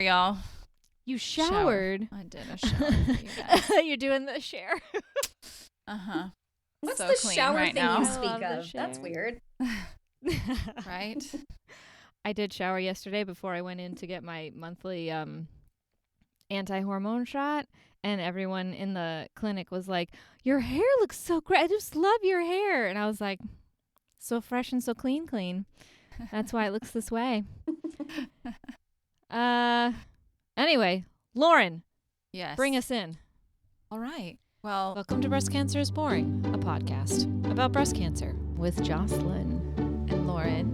y'all. You showered? I did a shower. You guys. You're doing the share. Uh-huh. What's so the shower right thing now? You speak of? That's weird. Right? I did shower yesterday before I went in to get my monthly anti-hormone shot. And everyone in the clinic was like, your hair looks so great. I just love your hair. And I was like, so fresh and so clean. That's why it looks this way. Anyway, Lauren. Yes. Bring us in. All right. Well, welcome to Breast Cancer Is Boring, a podcast about breast cancer with Jocelyn and Lauren.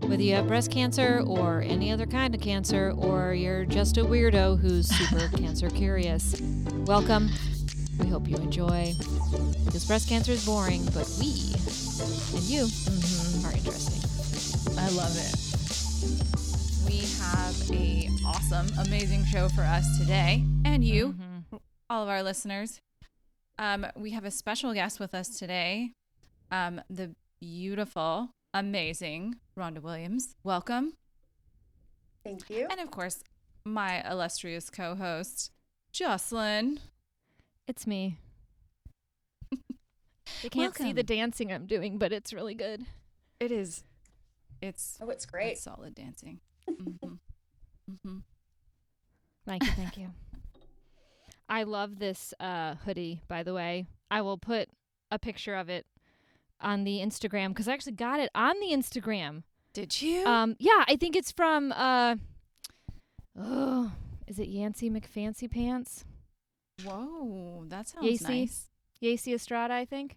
Whether you have breast cancer or any other kind of cancer, or you're just a weirdo who's super cancer curious, welcome. We hope you enjoy. Because breast cancer is boring, but we and you are interesting. I love it. We have an awesome, amazing show for us today, and you, all of our listeners. We have a special guest with us today, the beautiful, amazing Rhonda Williams. Welcome. Thank you. And of course, my illustrious co-host, Jocelyn. It's me. You can't see the dancing I'm doing, but it's really good. It is. It's great. It's solid dancing. Thank you. I love this hoodie, by the way. I will put a picture of it on the Instagram, because I actually got it on the Instagram. Did you? Yeah, I think it's from, is it Yancy McFancy Pants? Whoa, that sounds nice. Yancy Estrada, I think.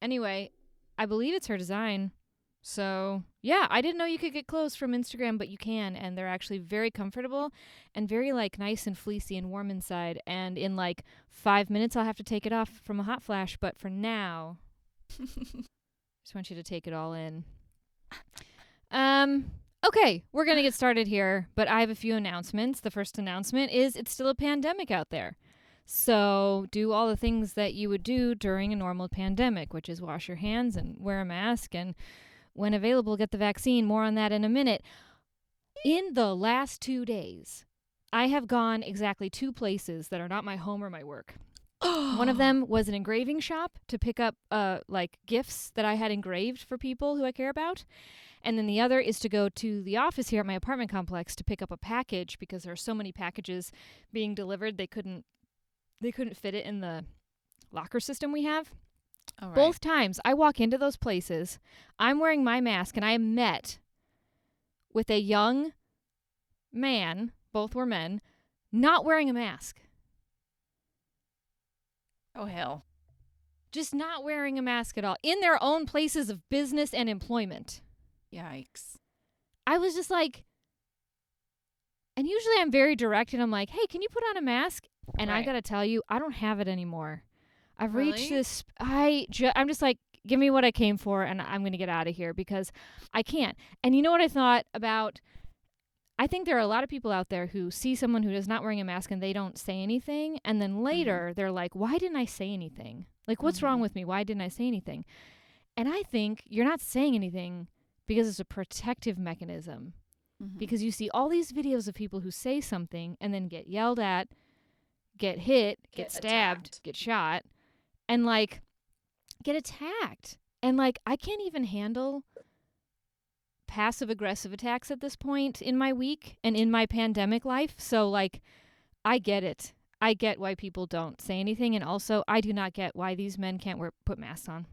Anyway, I believe it's her design. So, yeah, I didn't know you could get clothes from Instagram, but you can, and they're actually very comfortable and very, like, nice and fleecy and warm inside, and in, like, 5 minutes I'll have to take it off from a hot flash, but for now, just want you to take it all in. Okay, we're going to get started here, but I have a few announcements. The first announcement is it's still a pandemic out there. So do all the things that you would do during a normal pandemic, which is wash your hands and wear a mask and, when available, get the vaccine. More on that in a minute. In the last 2 days, I have gone exactly two places that are not my home or my work. One of them was an engraving shop to pick up like gifts that I had engraved for people who I care about. And then the other is to go to the office here at my apartment complex to pick up a package, because there are so many packages being delivered they couldn't fit it in the locker system we have. All right. Both times I walk into those places, I'm wearing my mask, and I am met with a young man, both were men, not wearing a mask. Oh, hell. Just not wearing a mask at all in their own places of business and employment. Yikes. I was just like, and usually I'm very direct and I'm like, hey, can you put on a mask? And right. I got to tell you, I don't have it anymore. I've reached this. I'm just like, give me what I came for and I'm going to get out of here because I can't. And you know what I thought about? I think there are a lot of people out there who see someone who is not wearing a mask and they don't say anything. And then later they're like, why didn't I say anything? Like, what's wrong with me? Why didn't I say anything? And I think you're not saying anything because it's a protective mechanism. Mm-hmm. Because you see all these videos of people who say something and then get yelled at, get hit, get stabbed, attacked, get shot, and like get attacked. And like, I can't even handle passive-aggressive attacks at this point in my week and in my pandemic life. So, like, I get it. I get why people don't say anything. And also, I do not get why these men can't put masks on.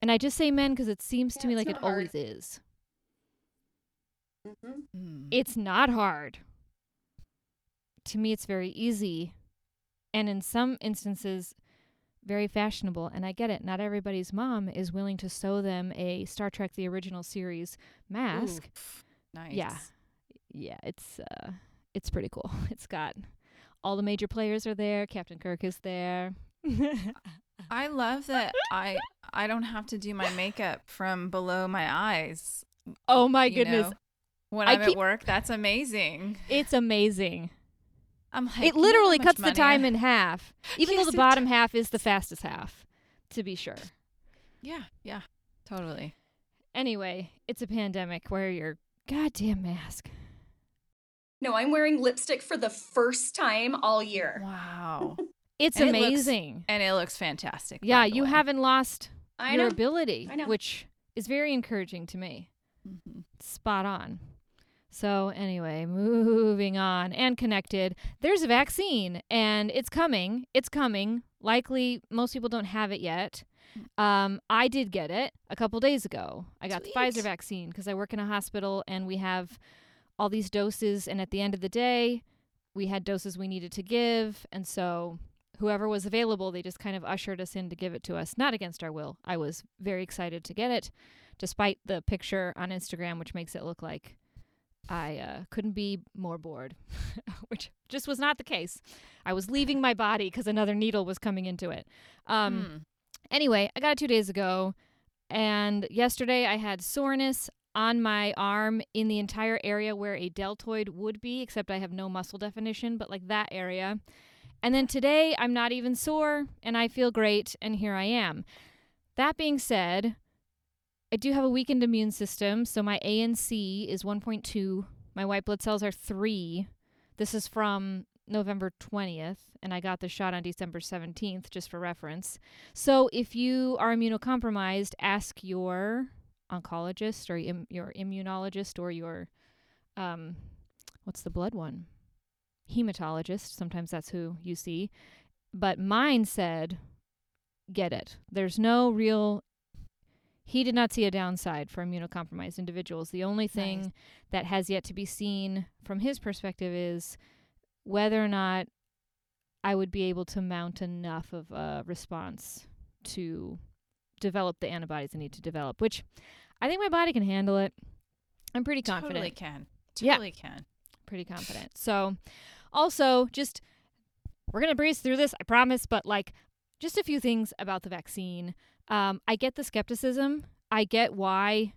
And I just say men because it seems to me like it always is. It's not hard. To me, it's very easy. And in some instances, very fashionable, and I get it. Not everybody's mom is willing to sew them a Star Trek: The Original Series mask. Ooh, nice. Yeah. It's pretty cool. It's got all the major players are there. Captain Kirk is there. I love that. I don't have to do my makeup from below my eyes. Oh my goodness! When I'm at work, that's amazing. It's amazing. Like, it literally cuts the time in half, even though the bottom half is the fastest half, to be sure. Yeah, totally. Anyway, it's a pandemic. Wear your goddamn mask. No, I'm wearing lipstick for the first time all year. Wow. It's and amazing. It looks fantastic. Yeah, you haven't lost your ability, which is very encouraging to me. Mm-hmm. Spot on. So anyway, moving on and connected, there's a vaccine and it's coming. It's coming. Likely most people don't have it yet. I did get it a couple days ago. I got the Pfizer vaccine because I work in a hospital and we have all these doses. And at the end of the day, we had doses we needed to give. And so whoever was available, they just kind of ushered us in to give it to us, not against our will. I was very excited to get it, despite the picture on Instagram, which makes it look like I couldn't be more bored, which just was not the case. I was leaving my body because another needle was coming into it. Anyway, I got it 2 days ago, and yesterday I had soreness on my arm in the entire area where a deltoid would be, except I have no muscle definition, but like that area. And then today I'm not even sore, and I feel great, and here I am. That being said, I do have a weakened immune system, so my ANC is 1.2. My white blood cells are 3. This is from November 20th, and I got the shot on December 17th, just for reference. So if you are immunocompromised, ask your oncologist or your immunologist or your, what's the blood one? Hematologist. Sometimes that's who you see. But mine said, get it. There's no real... He did not see a downside for immunocompromised individuals. The only thing that has yet to be seen from his perspective is whether or not I would be able to mount enough of a response to develop the antibodies I need to develop, which I think my body can handle it. I'm pretty confident. Totally can. Pretty confident. So also just, we're going to breeze through this, I promise, but like just a few things about the vaccine. I get the skepticism. I get why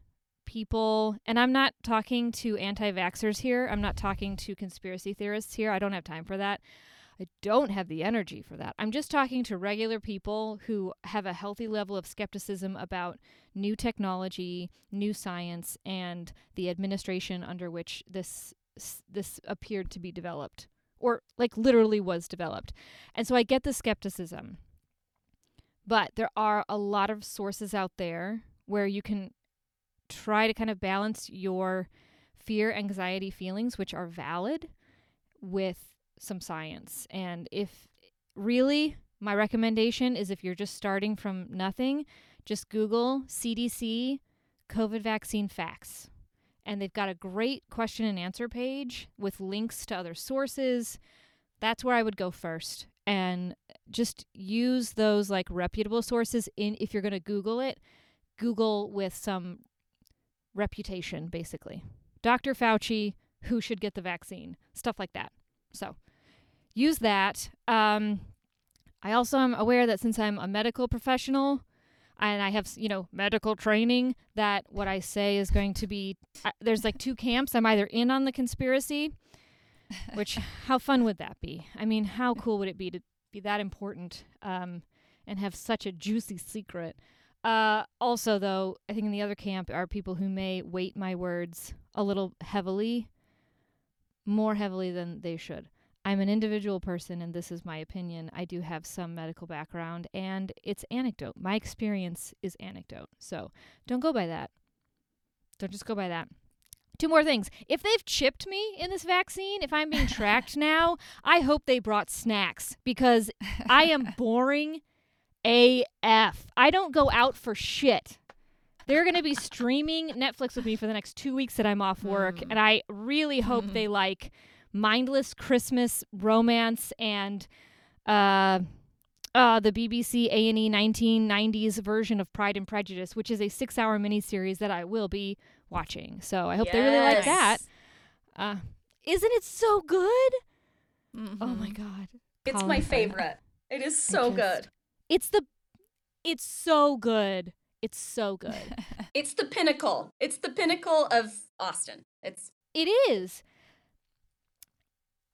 people, and I'm not talking to anti-vaxxers here. I'm not talking to conspiracy theorists here. I don't have time for that. I don't have the energy for that. I'm just talking to regular people who have a healthy level of skepticism about new technology, new science, and the administration under which this appeared to be developed, or like literally was developed. And so I get the skepticism. But there are a lot of sources out there where you can try to kind of balance your fear, anxiety, feelings, which are valid, with some science. And if really, my recommendation is if you're just starting from nothing, just Google CDC COVID vaccine facts. And they've got a great question and answer page with links to other sources. That's where I would go first. And just use those like reputable sources in if you're going to Google it. Google with some reputation, basically. Dr. Fauci, who should get the vaccine, stuff like that. So use that. I also am aware that since I'm a medical professional and I have, medical training, that what I say is going to be, there's like two camps. I'm either in on the conspiracy, which how fun would that be? I mean, how cool would it be to be that important and have such a juicy secret? Also, though, I think in the other camp are people who may weight my words a little heavily, more heavily than they should. I'm an individual person, and this is my opinion. I do have some medical background, and it's anecdote. My experience is anecdote. So don't go by that. Don't just go by that. Two more things. If they've chipped me in this vaccine, if I'm being tracked now, I hope they brought snacks because I am boring AF. I don't go out for shit. They're going to be streaming Netflix with me for the next 2 weeks that I'm off work. And I really hope they like mindless Christmas romance and the BBC A&E 1990s version of Pride and Prejudice, which is a 6-hour miniseries that I will be watching. So I hope they really like that. Isn't it so good? Mm-hmm. Oh my God. It's my favorite. It is so good. It's so good. It's so good. It's the pinnacle. It's the pinnacle of Austin. It is.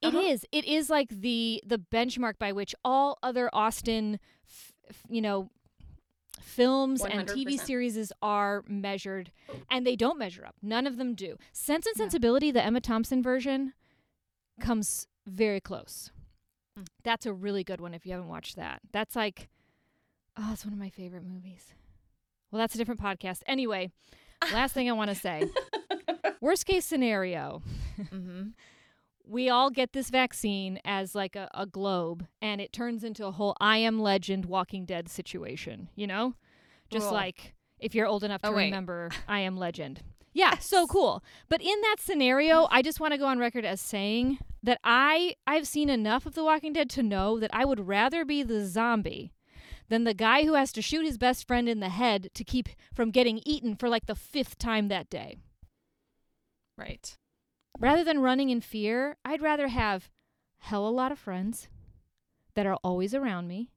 It is like the benchmark by which all other Austin, films 100%. And TV series are measured, and they don't measure up. None of them do. Sense and Sensibility, the Emma Thompson version, comes very close. That's a really good one if you haven't watched that. That's like, oh, it's one of my favorite movies. Well, that's a different podcast. Anyway, last thing I want to say. Worst case scenario, mm-hmm. we all get this vaccine as like a globe, and it turns into a whole I Am Legend Walking Dead situation, you know? Just cool. Like if you're old enough to remember I Am Legend. Yeah, yes. So cool. But in that scenario, I just want to go on record as saying that I've seen enough of The Walking Dead to know that I would rather be the zombie than the guy who has to shoot his best friend in the head to keep from getting eaten for like the fifth time that day. Right. Rather than running in fear, I'd rather have hell a lot of friends that are always around me,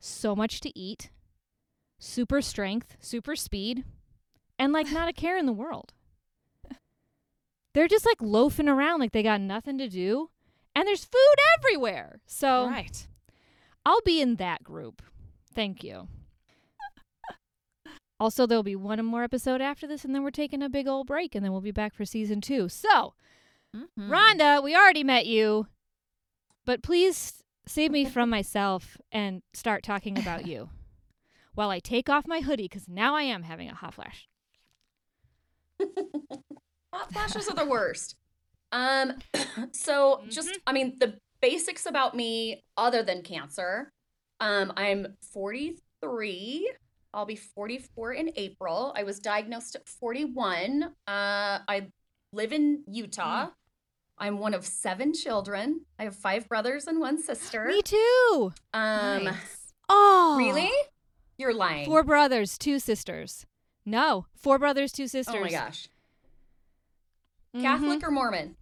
so much to eat, super strength, super speed, and like not a care in the world. They're just like loafing around like they got nothing to do. And there's food everywhere. So right. I'll be in that group. Thank you. Also, there'll be one more episode after this, and then we're taking a big old break, and then we'll be back for season 2. So, Rhonda, we already met you, but please save me from myself and start talking about you while I take off my hoodie, because now I am having a hot flash. Hot flashes are the worst. I mean, the basics about me, other than cancer, I'm 43. I'll be 44 in April. I was diagnosed at 41. I live in Utah. Mm. I'm one of 7 children. I have 5 brothers and 1 sister. Me too. Nice. Oh, really? You're lying. 4 brothers, 2 sisters. No, 4 brothers, 2 sisters. Oh my gosh. Catholic or Mormon?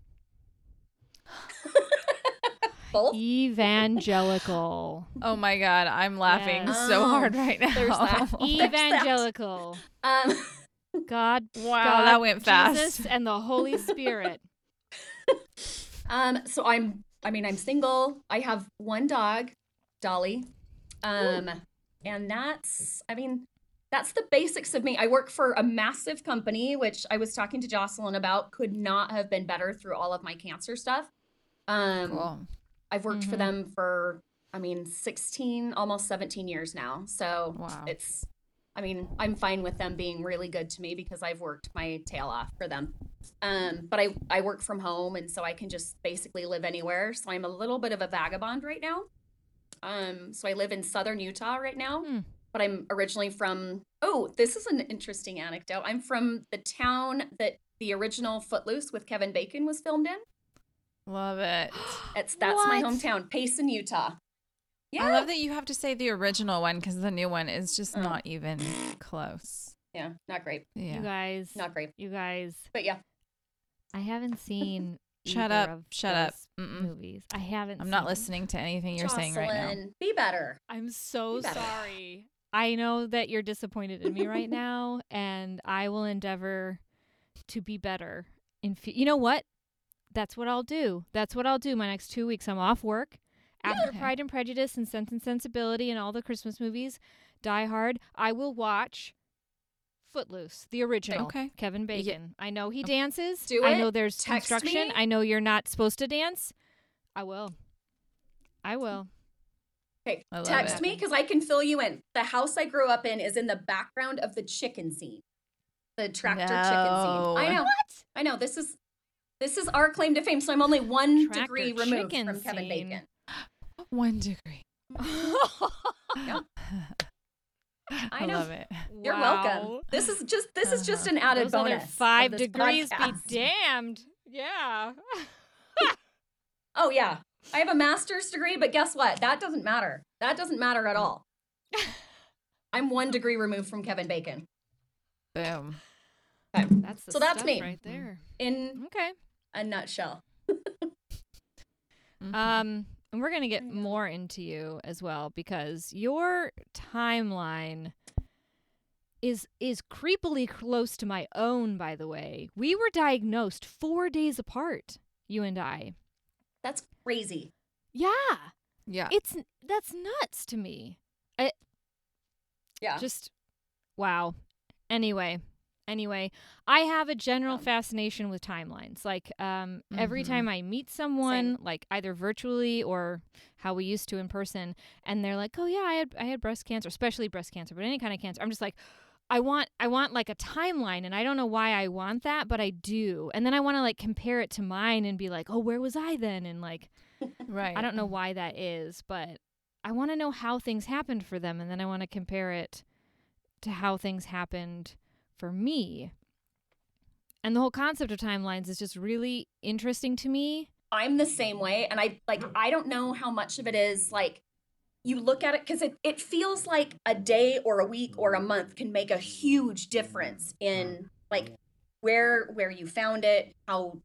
Both? Evangelical. Oh my God, I'm laughing so hard right now. There's that. Evangelical. There's that. God. Wow, God, that went fast. Jesus and the Holy Spirit. So I'm single. I have 1 dog, Dolly. And that's the basics of me. I work for a massive company, which I was talking to Jocelyn about, could not have been better through all of my cancer stuff. Cool. I've worked for them for, 16, almost 17 years now. So I'm fine with them being really good to me because I've worked my tail off for them. But I work from home, and so I can just basically live anywhere. So I'm a little bit of a vagabond right now. So I live in Southern Utah right now. Mm. But I'm originally from, this is an interesting anecdote. I'm from the town that the original Footloose with Kevin Bacon was filmed in. Love it. That's my hometown, Payson, Utah. Yeah. I love that you have to say the original one because the new one is just not even close. Yeah, not great. Yeah. You guys. But yeah. I haven't seen Shut up. Mm-mm. Movies. I haven't. I'm not listening to anything you're saying right now. Be better. I'm so sorry. I know that you're disappointed in me right now, and I will endeavor to be better. You know what? That's what I'll do. My next 2 weeks, I'm off work. After Pride and Prejudice and Sense and Sensibility and all the Christmas movies, Die Hard, I will watch Footloose, the original, Kevin Bacon. Yeah. I know he dances. Do it. I know there's instruction. I know you're not supposed to dance. I will. Okay, text me because I can fill you in. The house I grew up in is in the background of the chicken scene, the tractor chicken scene. I know. What? I know. This is our claim to fame. So I'm only 1 tractor degree removed from Kevin Bacon. 1 degree. Yep. I love it. You're welcome. This is just an added bonus. 5 degrees podcast. Be damned. Yeah. Oh yeah. I have a master's degree, but guess what? That doesn't matter. That doesn't matter at all. I'm 1 degree removed from Kevin Bacon. Boom. Okay. That's me right there. In a nutshell. And we're going to get more into you as well because your timeline is creepily close to my own, by the way. We were diagnosed 4 days apart, you and I. That's crazy. Yeah. Yeah. That's nuts to me. Wow. Anyway, Anyway, I have a general fascination with timelines. Like, every time I meet someone, like either virtually or how we used to in person, and they're like, "Oh yeah, I had breast cancer," especially breast cancer, but any kind of cancer. I'm just like, I want like a timeline, and I don't know why I want that, but I do. And then I want to like compare it to mine and be like, "Oh, where was I then?" And like, I don't know why that is, but I want to know how things happened for them, and then I want to compare it to how things happened for me. And the whole concept of timelines is just really interesting to me. I'm the same way. And I don't know how much of it is like you look at it, because it feels like a day or a week or a month can make a huge difference in like where you found it, how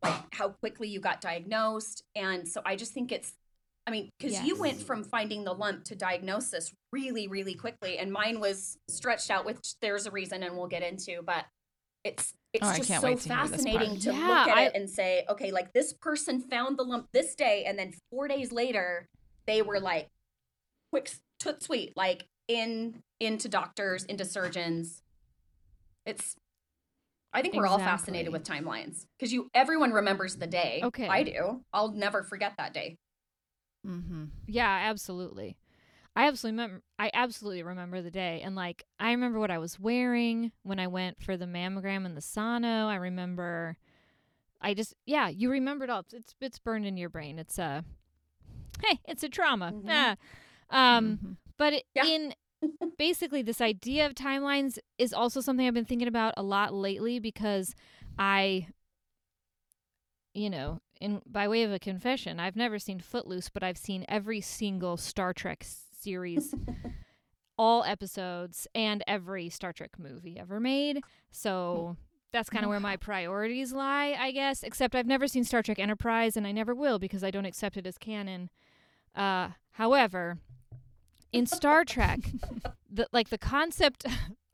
quickly you got diagnosed. And so I just think it's, I mean, because you went from finding the lump to diagnosis really, really quickly, and mine was stretched out, which there's a reason and we'll get into, but it's just so fascinating to look at it and say, okay, like this person found the lump this day, and then 4 days later, they were like quick, toot sweet, like into doctors, into surgeons. I think we're all fascinated with timelines, because everyone remembers the day. Okay. I do. I'll never forget that day. Mm-hmm. Yeah, absolutely. I absolutely remember the day, and like I remember what I was wearing when I went for the mammogram and the sono. I remember. You remember it all. It's burned in your brain. It's it's a trauma. Mm-hmm. But in basically this idea of timelines is also something I've been thinking about a lot lately, because by way of a confession, I've never seen Footloose, but I've seen every single Star Trek series, all episodes, and every Star Trek movie ever made. So that's kind of where my priorities lie, I guess, except I've never seen Star Trek Enterprise, and I never will, because I don't accept it as canon. However, in Star Trek, the concept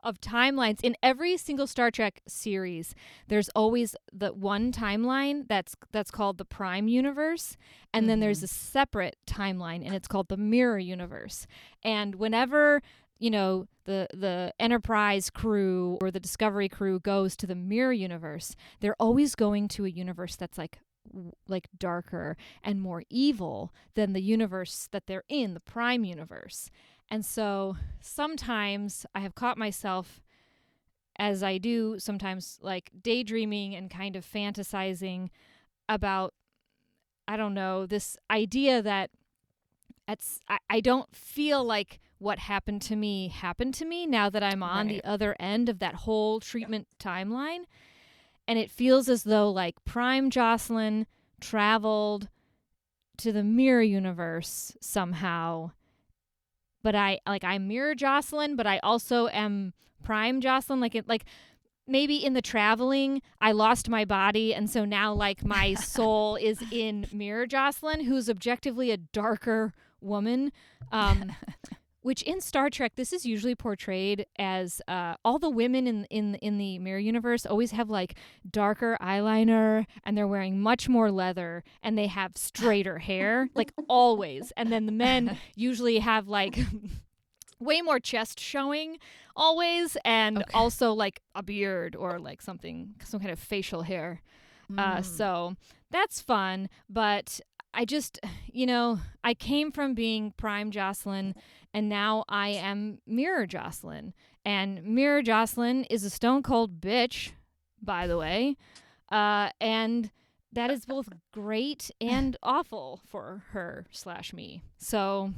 of timelines in every single Star Trek series, there's always the one timeline that's called the Prime Universe, and then there's a separate timeline, and it's called the Mirror Universe. And whenever the Enterprise crew or the Discovery crew goes to the Mirror Universe, they're always going to a universe that's like darker and more evil than the universe that they're in, the Prime Universe. And so sometimes I have caught myself, as I do sometimes, like daydreaming and kind of fantasizing about, I don't know, this idea that I don't feel like what happened to me now that I'm on the other end of that whole treatment timeline. And it feels as though like Prime Jocelyn traveled to the Mirror Universe somehow. But I'm Mirror Jocelyn, but I also am Prime Jocelyn. Like maybe in the traveling, I lost my body, and so now like my soul is in Mirror Jocelyn, who's objectively a darker woman. Which in Star Trek, this is usually portrayed as all the women in the Mirror Universe always have like darker eyeliner, and they're wearing much more leather, and they have straighter hair, like always. And then the men usually have like way more chest showing always, and also like a beard or like some kind of facial hair. So that's fun, but I just, I came from being Prime Jocelyn, and now I am Mirror Jocelyn. And Mirror Jocelyn is a stone cold bitch, by the way. And that is both great and awful for her / me. So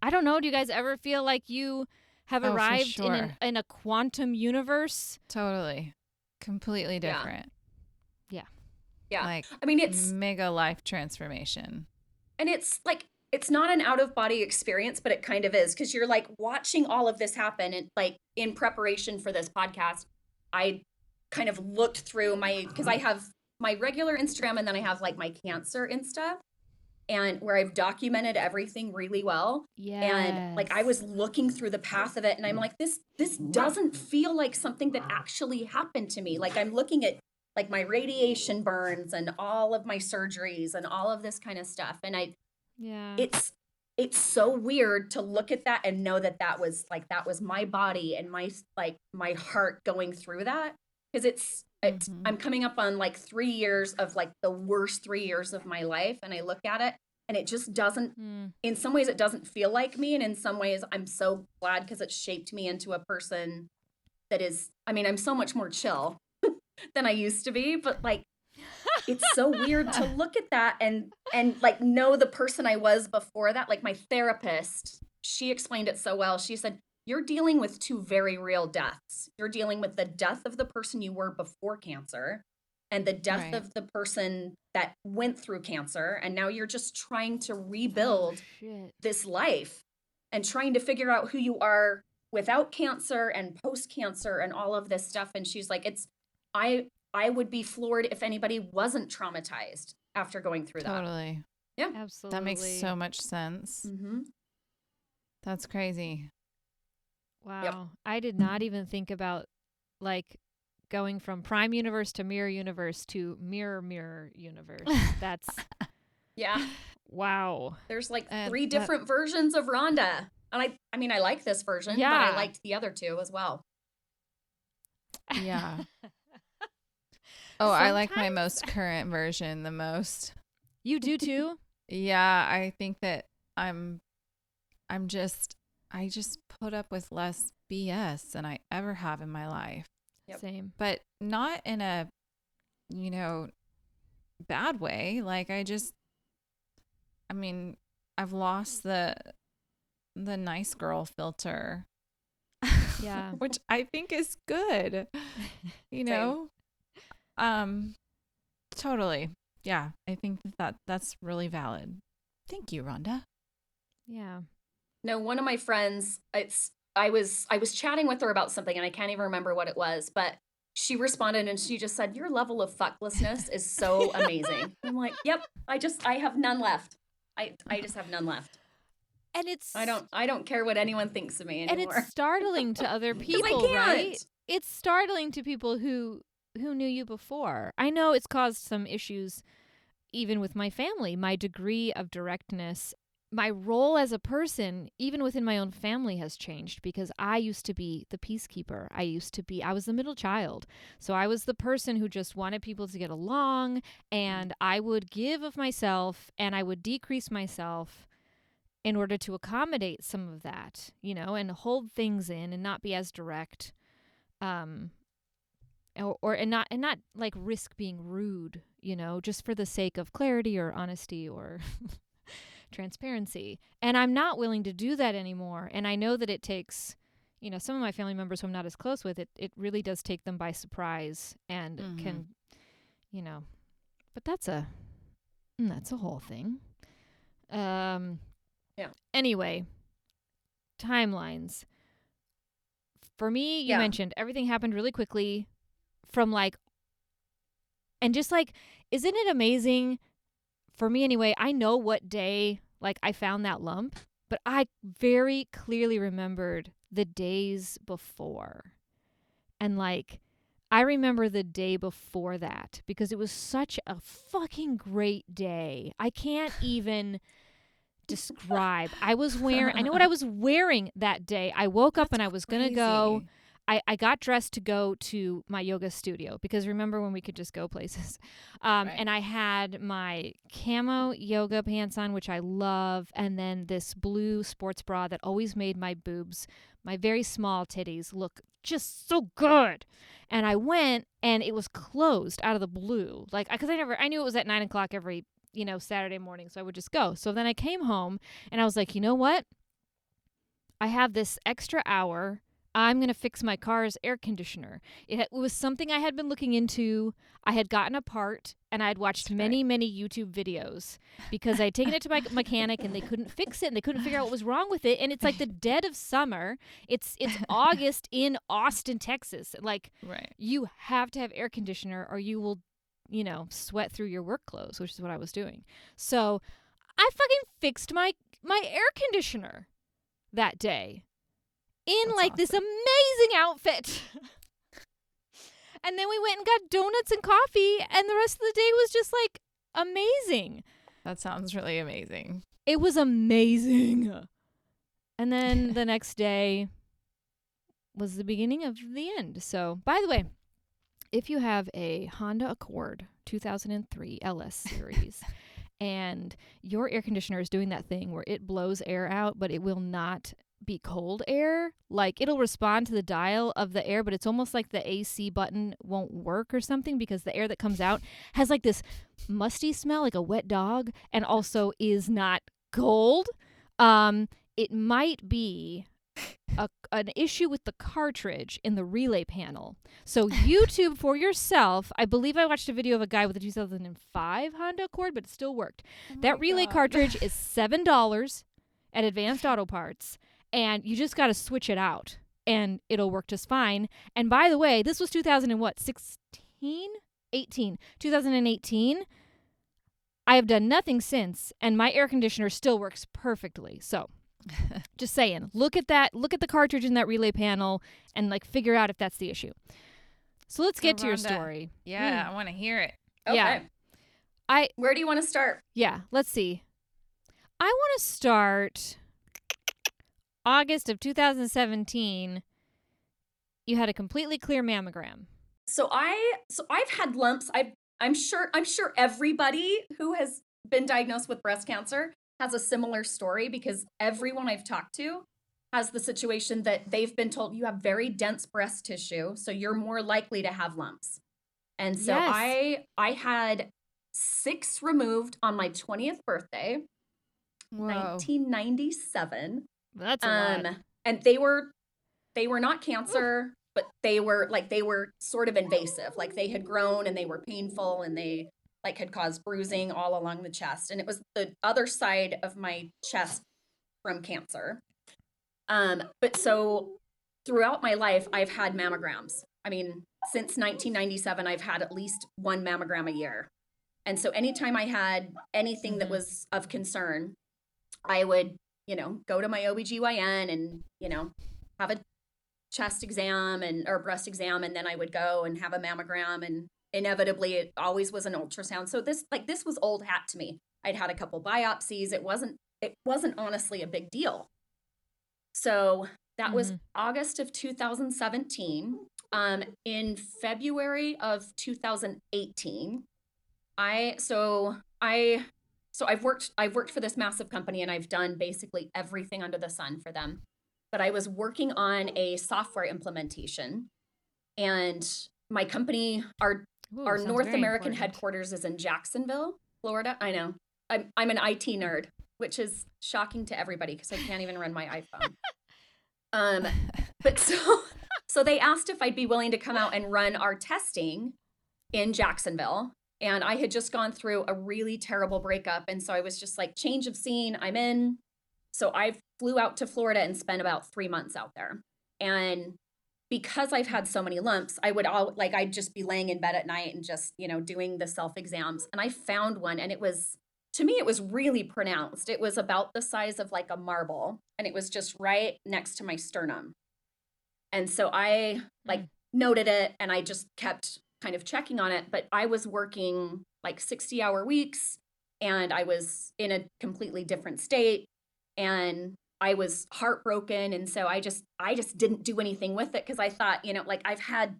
I don't know. Do you guys ever feel like you have arrived in a quantum universe? Totally. Completely different. Yeah. Like, I mean, it's mega life transformation. And it's like, it's not an out of body experience, but it kind of is, because you're like watching all of this happen. And like in preparation for this podcast, I kind of looked through because I have my regular Instagram, and then I have like my cancer Insta, and where I've documented everything really well. Yeah. And like, I was looking through the path of it, and I'm like, this doesn't feel like something that actually happened to me. Like I'm looking at like my radiation burns and all of my surgeries and all of this kind of stuff. And I, yeah, it's, it's so weird to look at that and know that that was my body and my heart going through that, because it's mm-hmm. I'm coming up on 3 years of the worst 3 years of my life, and I look at it and it just doesn't in some ways it doesn't feel like me, and in some ways I'm so glad because it shaped me into a person that is, I mean, I'm so much more chill than I used to be, but it's so weird to look at that and know the person I was before that. My therapist, she explained it so well. She said, you're dealing with two very real deaths. You're dealing with the death of the person you were before cancer and the death right. of the person that went through cancer. And now you're just trying to rebuild this life and trying to figure out who you are without cancer and post-cancer and all of this stuff. And she's like, I would be floored if anybody wasn't traumatized after going through that. Totally. Yeah. Absolutely. That makes so much sense. Mm-hmm. That's crazy. Wow. Yep. I did not even think about going from prime universe to mirror universe to mirror, mirror universe. That's. Yeah. Wow. There's three different versions of Rhonda. And I mean, I like this version, but I liked the other two as well. Yeah. Oh, sometimes. I like my most current version the most. You do too? Yeah, I think that I just put up with less BS than I ever have in my life. Yep. Same. But not in a, bad way. I've lost the nice girl filter. Yeah. Which I think is good. Same. Totally. Yeah. I think that's really valid. Thank you, Rhonda. Yeah. No, one of my friends, I was chatting with her about something and I can't even remember what it was, but she responded and she just said, your level of fucklessness is so amazing. I'm like, yep, I have none left. I just have none left. And it's, I don't care what anyone thinks of me anymore. And it's startling to other people, right? It's startling to people who knew you before. I know it's caused some issues even with my family. My degree of directness, my role as a person, even within my own family, has changed because I used to be the peacekeeper. I was the middle child. So I was the person who just wanted people to get along, and I would give of myself and I would decrease myself in order to accommodate some of that, and hold things in and not be as direct. Or not risk being rude, just for the sake of clarity or honesty or transparency. And I'm not willing to do that anymore. And I know that it takes, some of my family members who I'm not as close with, it really does take them by surprise and can, but that's a whole thing. Yeah. Anyway, timelines. For me, you mentioned everything happened really quickly. From and just isn't it amazing? For me anyway, I know what day I found that lump, but I very clearly remembered the days before. And I remember the day before that because it was such a fucking great day. I can't even describe. I know what I was wearing that day. I woke up and I was going to go. I got dressed to go to my yoga studio because remember when we could just go places. Right. And I had my camo yoga pants on, which I love. And then this blue sports bra that always made my boobs, my very small titties, look just so good. And I went and it was closed out of the blue. Because I knew it was at 9:00 every, Saturday morning. So I would just go. So then I came home and I was like, you know what? I have this extra hour. I'm going to fix my car's air conditioner. It was something I had been looking into. I had gotten a part, and I had watched many YouTube videos because I had taken it to my mechanic, and they couldn't fix it, and they couldn't figure out what was wrong with it. And it's the dead of summer. It's August in Austin, Texas. You have to have air conditioner or you will, sweat through your work clothes, which is what I was doing. So I fucking fixed my air conditioner that day. This amazing outfit. And then we went and got donuts and coffee, and the rest of the day was just amazing. That sounds really amazing. It was amazing. And then the next day was the beginning of the end. So, by the way, if you have a Honda Accord 2003 LS series and your air conditioner is doing that thing where it blows air out, but it will not be cold air, like it'll respond to the dial of the air, but it's almost like the AC button won't work or something because the air that comes out has like this musty smell, like a wet dog, and also is not cold. It might be an issue with the cartridge in the relay panel. So YouTube for yourself. I believe I watched a video of a guy with a 2005 Honda Accord, but it still worked. Oh that relay God. Cartridge is $7 at Advanced Auto Parts. And you just got to switch it out and it'll work just fine. And by the way, this was 2018. I have done nothing since and my air conditioner still works perfectly. So just saying, look at that. Look at the cartridge in that relay panel and like figure out if that's the issue. So let's get to your story. Yeah, I want to hear it. Okay. Yeah. Where do you want to start? Yeah, let's see. I want to start... August of 2017, you had a completely clear mammogram. So I've had lumps. I'm sure everybody who has been diagnosed with breast cancer has a similar story because everyone I've talked to has the situation that they've been told you have very dense breast tissue, so you're more likely to have lumps. And so yes. I had 6 removed on my 20th birthday, whoa. 1997. That's a lot. And they were not cancer, but they were sort of invasive. Like they had grown and they were painful and they like had caused bruising all along the chest. And it was the other side of my chest from cancer. But so throughout my life, I've had mammograms. I mean, since 1997, I've had at least one mammogram a year. And so anytime I had anything that was of concern, I would go to my OBGYN and, have a chest exam or breast exam. And then I would go and have a mammogram. And inevitably, it always was an ultrasound. So this was old hat to me. I'd had a couple biopsies. It wasn't honestly a big deal. So that was August of 2017. In February of 2018, So I've worked for this massive company and I've done basically everything under the sun for them. But I was working on a software implementation and my company, our North American headquarters is in Jacksonville, Florida. I know. I'm an IT nerd, which is shocking to everybody because I can't even run my iPhone. But so they asked if I'd be willing to come out and run our testing in Jacksonville. And I had just gone through a really terrible breakup. And so I was just like, change of scene, I'm in. So I flew out to Florida and spent about 3 months out there. And because I've had so many lumps, I'd just be laying in bed at night and just, doing the self-exams. And I found one and to me, it was really pronounced. It was about the size of like a marble and it was just right next to my sternum. And so I noted it and I just kept kind of checking on it, but I was working like 60-hour weeks and I was in a completely different state and I was heartbroken. And so I just didn't do anything with it because I thought, I've had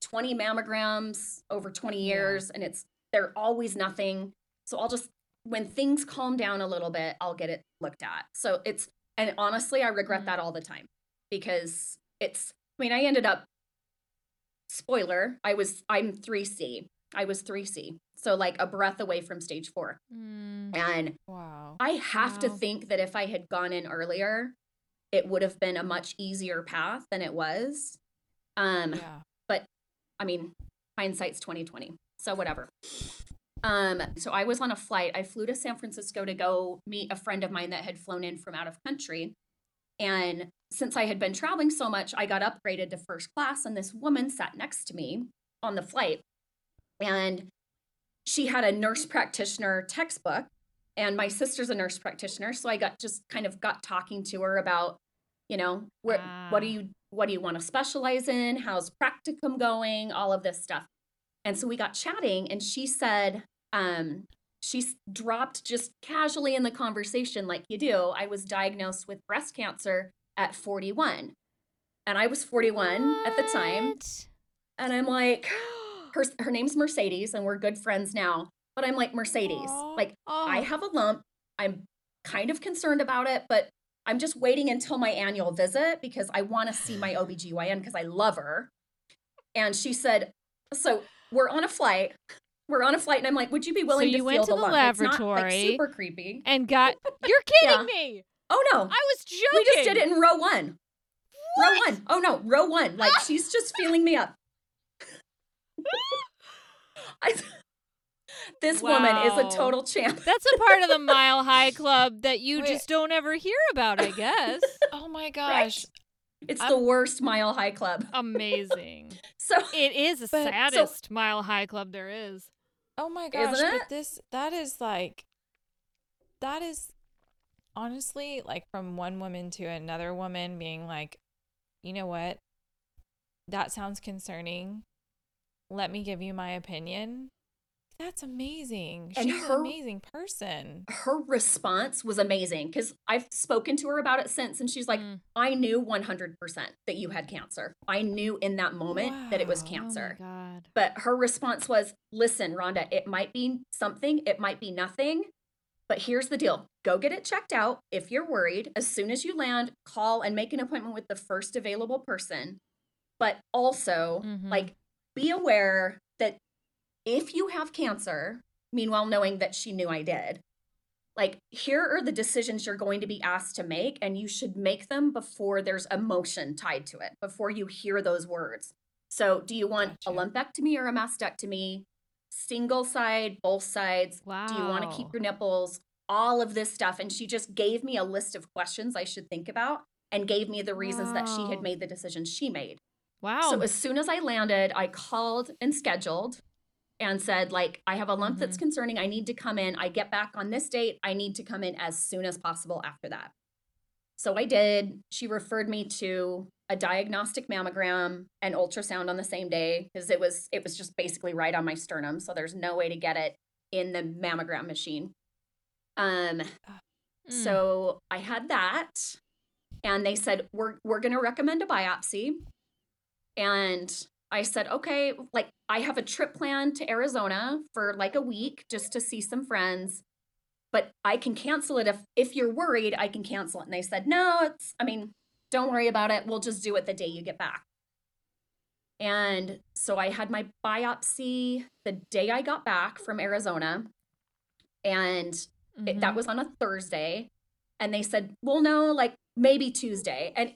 20 mammograms over 20 years and they're always nothing. So I'll just, when things calm down a little bit, I'll get it looked at. So and honestly, I regret that all the time because I ended up, spoiler, I'm 3C. I was 3C. So like a breath away from stage 4. And wow. I have to think that if I had gone in earlier, it would have been a much easier path than it was. But I mean, hindsight's 2020. So whatever. So I was on a flight. I flew to San Francisco to go meet a friend of mine that had flown in from out of country. And since I had been traveling so much, I got upgraded to first class. And this woman sat next to me on the flight. And she had a nurse practitioner textbook. And my sister's a nurse practitioner. So I got talking to her about, what do you want to specialize in? How's practicum going? All of this stuff. And so we got chatting and she said, she dropped just casually in the conversation, like you do, I was diagnosed with breast cancer at 41. And I was 41 at the time. And I'm like, her name's Mercedes, and we're good friends now. But I'm like, Mercedes, I have a lump. I'm kind of concerned about it, but I'm just waiting until my annual visit because I want to see my OBGYN because I love her. And she said, so we're on a flight. And I'm like, would you be willing to feel the lump? So you went to the laboratory. It's not, super creepy. And got, you're kidding me. Oh, no. I was joking. We just did it in row one. What? Row one. Oh, no. Row one. Like, she's just feeling me up. This woman is a total champ. That's a part of the Mile High Club that you just don't ever hear about, I guess. Oh, my gosh. Right? It's the worst Mile High Club. Amazing. So it is the saddest Mile High Club there is. Oh, my gosh. Isn't it? But that is honestly, like, from one woman to another woman being like, you know what? That sounds concerning. Let me give you my opinion. That's amazing. And she's an amazing person. Her response was amazing because I've spoken to her about it since, and she's like, I knew 100% that you had cancer. I knew in that moment that it was cancer. Oh my God. But her response was, listen, Rhonda, it might be something, it might be nothing, but here's the deal. Go get it checked out. If you're worried, as soon as you land, call and make an appointment with the first available person. But also, be aware that if you have cancer, meanwhile, knowing that she knew I did, like, here are the decisions you're going to be asked to make, and you should make them before there's emotion tied to it, before you hear those words. So do you want a lumpectomy or a mastectomy? Single side, both sides? Wow. Do you want to keep your nipples? All of this stuff. And she just gave me a list of questions I should think about and gave me the reasons that she had made the decision she made. Wow. So as soon as I landed, I called and scheduled and said, like, I have a lump that's concerning. I need to come in. I get back on this date. I need to come in as soon as possible after that. So I did. She referred me to a diagnostic mammogram and ultrasound on the same day because it was just basically right on my sternum. So there's no way to get it in the mammogram machine. So I had that, and they said, we're going to recommend a biopsy. And I said, okay, like, I have a trip planned to Arizona for like a week just to see some friends, but I can cancel it. If you're worried, I can cancel it. And they said, no, don't worry about it. We'll just do it the day you get back. And so I had my biopsy the day I got back from Arizona, and that was on a Thursday. And they said, well, no, like, maybe Tuesday. And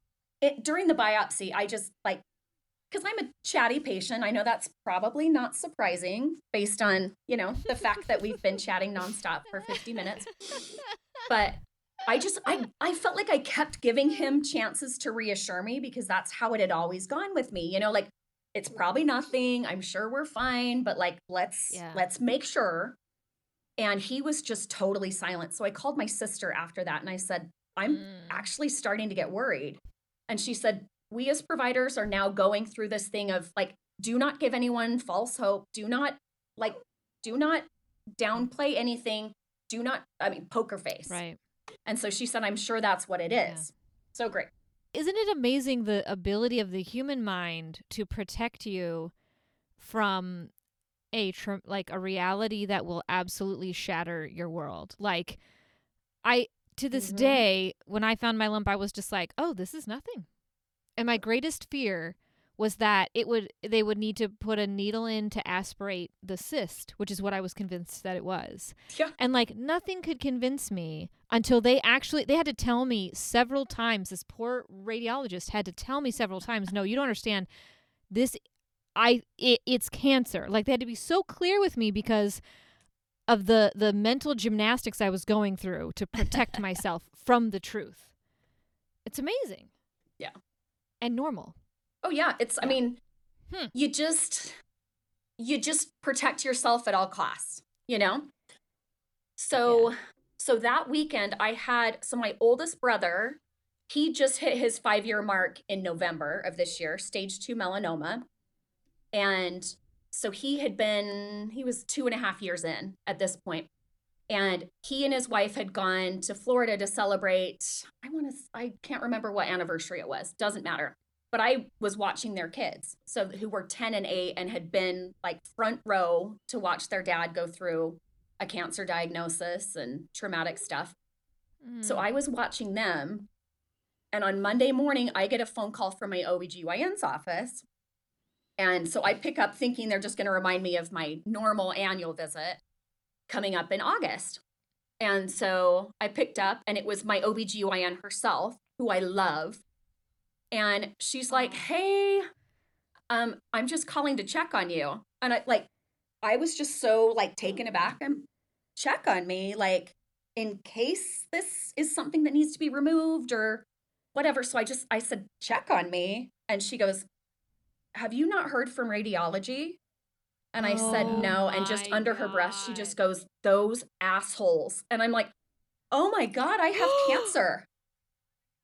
during the biopsy, I just, like, because I'm a chatty patient, I know that's probably not surprising based on, you know, the fact that we've been chatting nonstop for 50 minutes. But I just, I felt like I kept giving him chances to reassure me because that's how it had always gone with me. You know, like, it's probably nothing. I'm sure we're fine, but, like, let's make sure. And he was just totally silent. So I called my sister after that, and I said, I'm actually starting to get worried. And she said, we as providers are now going through this thing of, like, do not give anyone false hope. Do not downplay anything. Do not, poker face. Right. And so she said, I'm sure that's what it is. Yeah. So great. Isn't it amazing the ability of the human mind to protect you from a reality that will absolutely shatter your world? Like, to this day, when I found my lump, I was just like, oh, this is nothing. And my greatest fear was that they would need to put a needle in to aspirate the cyst, which is what I was convinced that it was. Yeah. And, like, nothing could convince me until they had to tell me several times. This poor radiologist had to tell me several times, no, you don't understand this. It's cancer. Like, they had to be so clear with me because of the mental gymnastics I was going through to protect myself from the truth. It's amazing. Yeah. And normal. Oh, yeah. It's, you just protect yourself at all costs, you know? So that weekend my oldest brother, he just hit his 5-year mark in November of this year, stage 2 melanoma. And so he was 2.5 years in at this point. And he and his wife had gone to Florida to celebrate, I can't remember what anniversary it was, doesn't matter. But I was watching their kids, so who were 10 and 8 and had been like front row to watch their dad go through a cancer diagnosis and traumatic stuff. Mm. So I was watching them. And on Monday morning, I get a phone call from my OBGYN's office. And so I pick up thinking they're just going to remind me of my normal annual visit coming up in August. And so I picked up, and it was my OBGYN herself, who I love. And she's like, hey, I'm just calling to check on you. And I was just so taken aback. Check on me, in case this is something that needs to be removed or whatever. So I said, check on me. And she goes, have you not heard from radiology? And I said, no. And just under her breath, she just goes, those assholes. And I'm like, oh my God, I have cancer.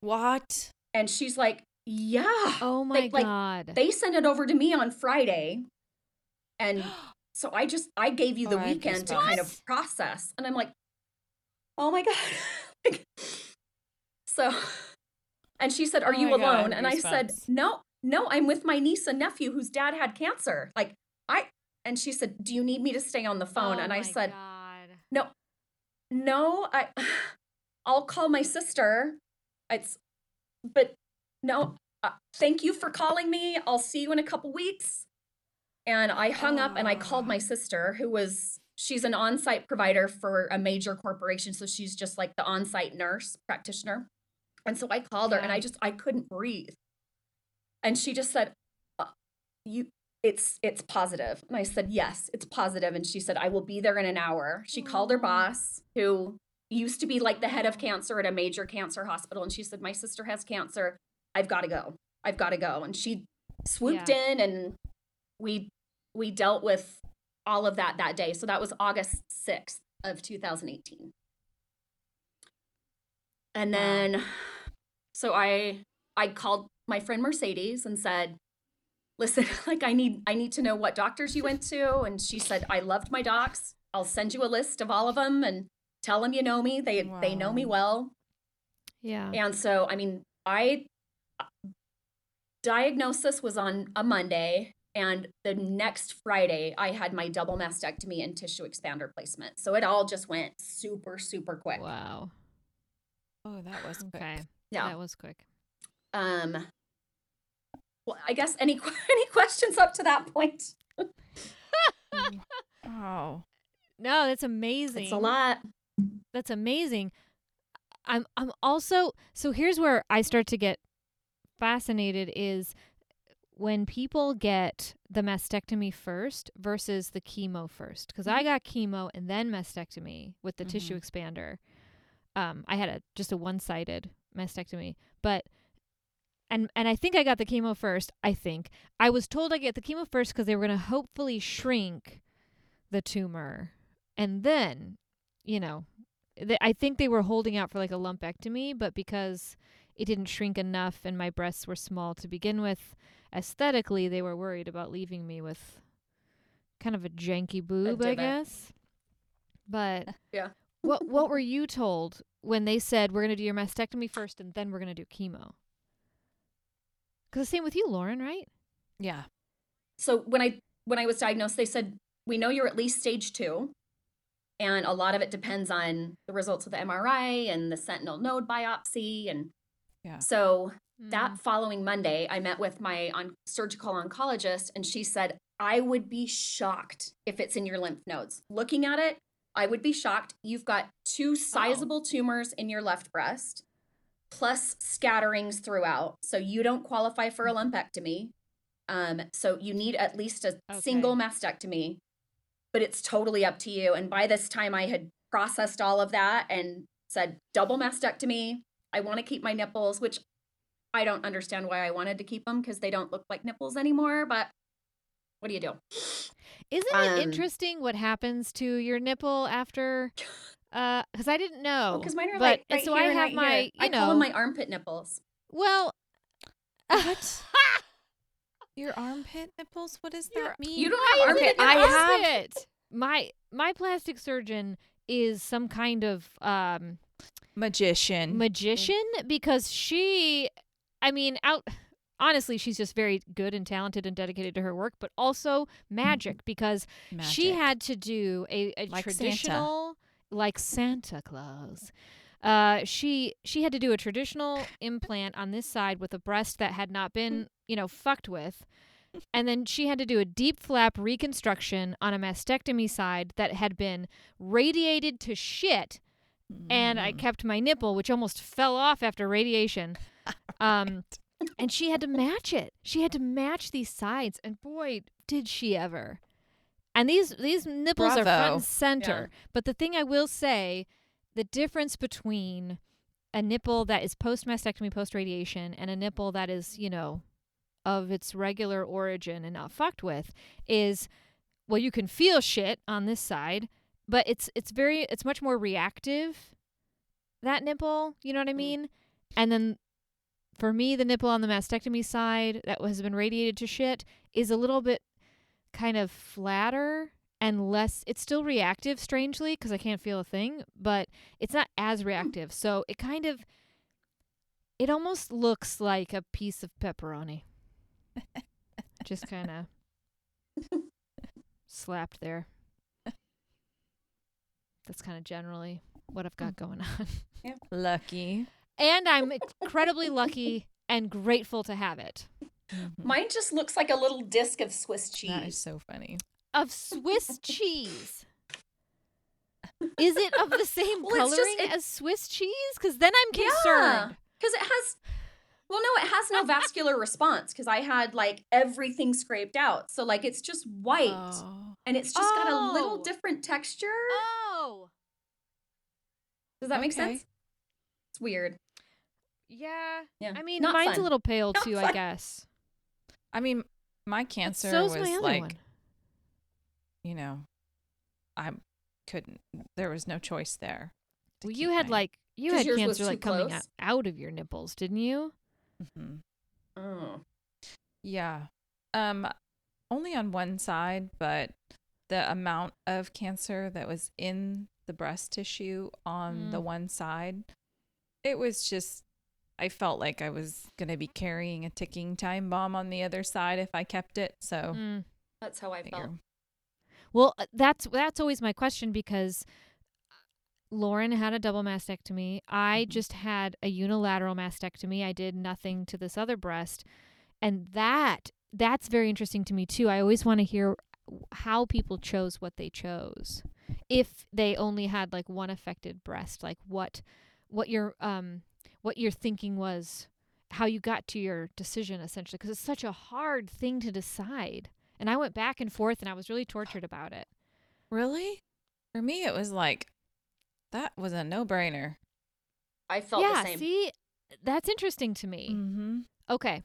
What? And she's like, yeah. Oh my God. They sent it over to me on Friday. And so I gave you the weekend to kind of process. And I'm like, oh my God. And she said, are you alone? God, and I said, no, I'm with my niece and nephew whose dad had cancer. And she said, do you need me to stay on the phone? And I said, God. No, I'll call my sister. Thank you for calling me. I'll see you in a couple weeks. And I hung up and I called my sister, who was, she's an on-site provider for a major corporation. So she's just like the on-site nurse practitioner. And so I called her and I couldn't breathe. And she just said, it's positive. And I said, yes, it's positive. And she said, I will be there in an hour. She called her boss, who used to be the head of cancer at a major cancer hospital. And she said, my sister has cancer. I've got to go. And she swooped in, and we dealt with all of that day. So that was August 6th of 2018. And then, so I called my friend Mercedes and said, listen, I need to know what doctors you went to. And she said, I loved my docs. I'll send you a list of all of them and tell them you know me. They know me well. Yeah. And so, diagnosis was on a Monday, and the next Friday I had my double mastectomy and tissue expander placement. So it all just went super, super quick. Wow. Oh, that was quick. Okay. Yeah. That was quick. Well, I guess any questions up to that point? Oh. No, that's amazing. It's a lot. That's amazing. I'm also, so here's where I start to get fascinated is when people get the mastectomy first versus the chemo first, because I got chemo and then mastectomy with the tissue expander. I had just a one-sided mastectomy, but and I think I got the chemo first. I think I was told I get the chemo first because they were going to hopefully shrink the tumor, and then I think they were holding out for a lumpectomy, but because it didn't shrink enough and my breasts were small to begin with, aesthetically they were worried about leaving me with kind of a janky boob, I guess. But yeah. What were you told when they said, we're going to do your mastectomy first and then we're going to do chemo? Because the same with you, Lauren, right? Yeah. So when I was diagnosed, they said, we know you're at least stage 2. And a lot of it depends on the results of the MRI and the sentinel node biopsy. And so that following Monday, I met with my surgical oncologist, and she said, I would be shocked if it's in your lymph nodes. Looking at it, I would be shocked. You've got 2 sizable tumors in your left breast, plus scatterings throughout. So you don't qualify for a lumpectomy. So you need at least a single mastectomy, but it's totally up to you. And by this time I had processed all of that and said, double mastectomy. I want to keep my nipples, which I don't understand why I wanted to keep them because they don't look like nipples anymore, but what do you do? Isn't it interesting what happens to your nipple after? Because I didn't know. Because mine are right so here, I have right my. I call them my armpit nipples. Well, what? Your armpit nipples? What does that mean? You don't have armpit. I have it. My plastic surgeon is some kind of magician, because she, I mean, honestly, she's just very good and talented and dedicated to her work, but also magic, because she had to do a like traditional Santa. Like Santa Claus. She had to do a traditional implant on this side with a breast that had not been, fucked with. And then she had to do a deep flap reconstruction on a mastectomy side that had been radiated to shit. And I kept my nipple, which almost fell off after radiation. And she had to match it. She had to match these sides. And boy, did she ever. And these nipples are front and center. Yeah. But the thing I will say, the difference between a nipple that is post-mastectomy, post-radiation, and a nipple that is, of its regular origin and not fucked with is, well, you can feel shit on this side, but it's much more reactive, that nipple, you know what I mean? And then for me, the nipple on the mastectomy side that has been radiated to shit is a little bit kind of flatter and less, it's still reactive, strangely, because I can't feel a thing, but it's not as reactive. So it kind of, it almost looks like a piece of pepperoni. Just kind of slapped there. That's kind of generally what I've got going on. Yeah. Lucky. And I'm incredibly lucky and grateful to have it. Mine just looks like a little disc of Swiss cheese. That is so funny. Of Swiss cheese. Is it of the same coloring as Swiss cheese? Because then I'm concerned. Because it has... Well, no, it has no vascular response because I had like everything scraped out. So like it's just white and it's just got a little different texture. Oh. Does that make sense? It's weird. Yeah. I mean, not mine's fun. A little pale not too, fun. I guess. I mean, my cancer was like, one. I couldn't, there was no choice there. Well, you had cancer like coming out of your nipples, didn't you? Mm-hmm. Oh. Yeah. Only on one side, but the amount of cancer that was in the breast tissue on the one side, it was just, I felt like I was going to be carrying a ticking time bomb on the other side if I kept it. So that's how I felt. Well, that's always my question, because Lauren had a double mastectomy. I just had a unilateral mastectomy. I did nothing to this other breast. And that's very interesting to me too. I always want to hear how people chose what they chose. If they only had like one affected breast, like what your thinking was, how you got to your decision essentially, because it's such a hard thing to decide. And I went back and forth and I was really tortured about it. Really? For me, it was like, that was a no-brainer. I felt the same. Yeah, see? That's interesting to me. Mm-hmm. Okay.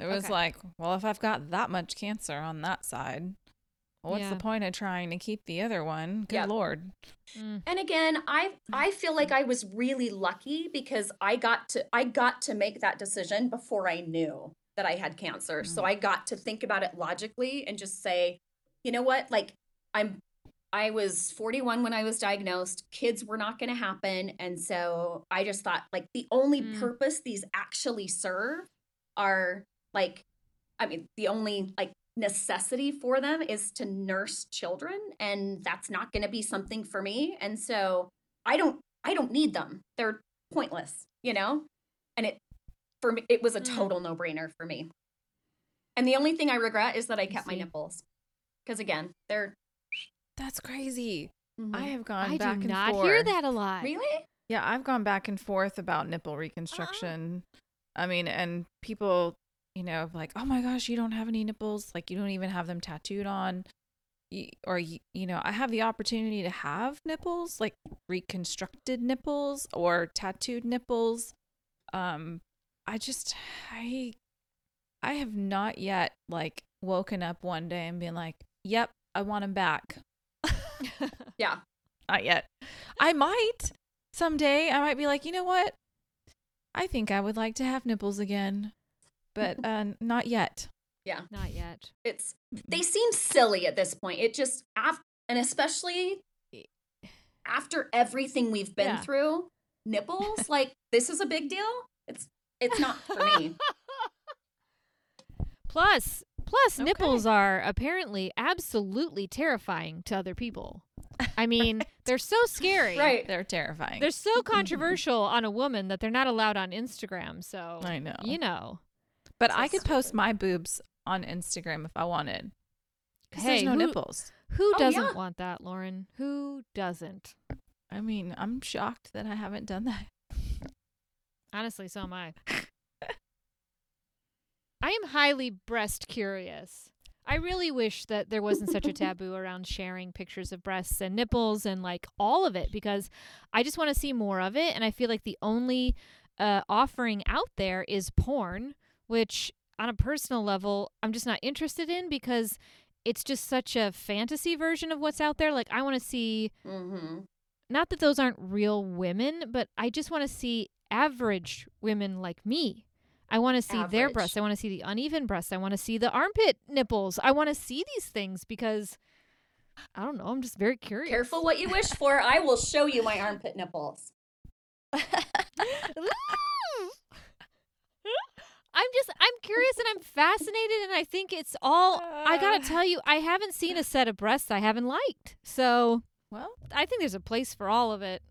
It was like, well, if I've got that much cancer on that side, what's the point of trying to keep the other one? Good Lord. Mm. And again, I feel like I was really lucky because I got to make that decision before I knew that I had cancer. Mm. So I got to think about it logically and just say, you know what? Like, I was 41 when I was diagnosed. Kids were not going to happen. And so I just thought, like, the only purpose these actually serve are, like, I mean, the only, like, necessity for them is to nurse children. And that's not going to be something for me. And so I don't need them. They're pointless, And it was a total no-brainer for me. And the only thing I regret is that I kept my nipples. Because, again, they're... That's crazy. Mm-hmm. I have gone back and forth. I do not hear that a lot. Really? Yeah, I've gone back and forth about nipple reconstruction. Uh-huh. I mean, and people, like, oh my gosh, you don't have any nipples. Like, you don't even have them tattooed on. I have the opportunity to have nipples, like reconstructed nipples or tattooed nipples. I have not yet, like, woken up one day and been like, yep, I want them back. Yeah. Not yet. I might someday. I might be like, you know what? I think I would like to have nipples again, but not yet. Yeah. Not yet. They seem silly at this point. It just, and especially after everything we've been through, nipples, like, this is a big deal. It's not for me. Plus, nipples are apparently absolutely terrifying to other people. I mean, they're so scary. Right. They're terrifying. They're so controversial on a woman that they're not allowed on Instagram. So I know. You know. But I could post my boobs on Instagram if I wanted. Because there's no nipples. Who doesn't want that, Lauren? Who doesn't? I mean, I'm shocked that I haven't done that. Honestly, so am I. I am highly breast curious. I really wish that there wasn't such a taboo around sharing pictures of breasts and nipples and like all of it, because I just want to see more of it. And I feel like the only offering out there is porn, which on a personal level, I'm just not interested in because it's just such a fantasy version of what's out there. Like, I want to see, not that those aren't real women, but I just want to see average women like me. I want to see their breasts. I want to see the uneven breasts. I want to see the armpit nipples. I want to see these things because, I don't know, I'm just very curious. Careful what you wish for. I will show you my armpit nipples. I'm curious and I'm fascinated, and I think it's all, I got to tell you, I haven't seen a set of breasts I haven't liked. So, well, I think there's a place for all of it.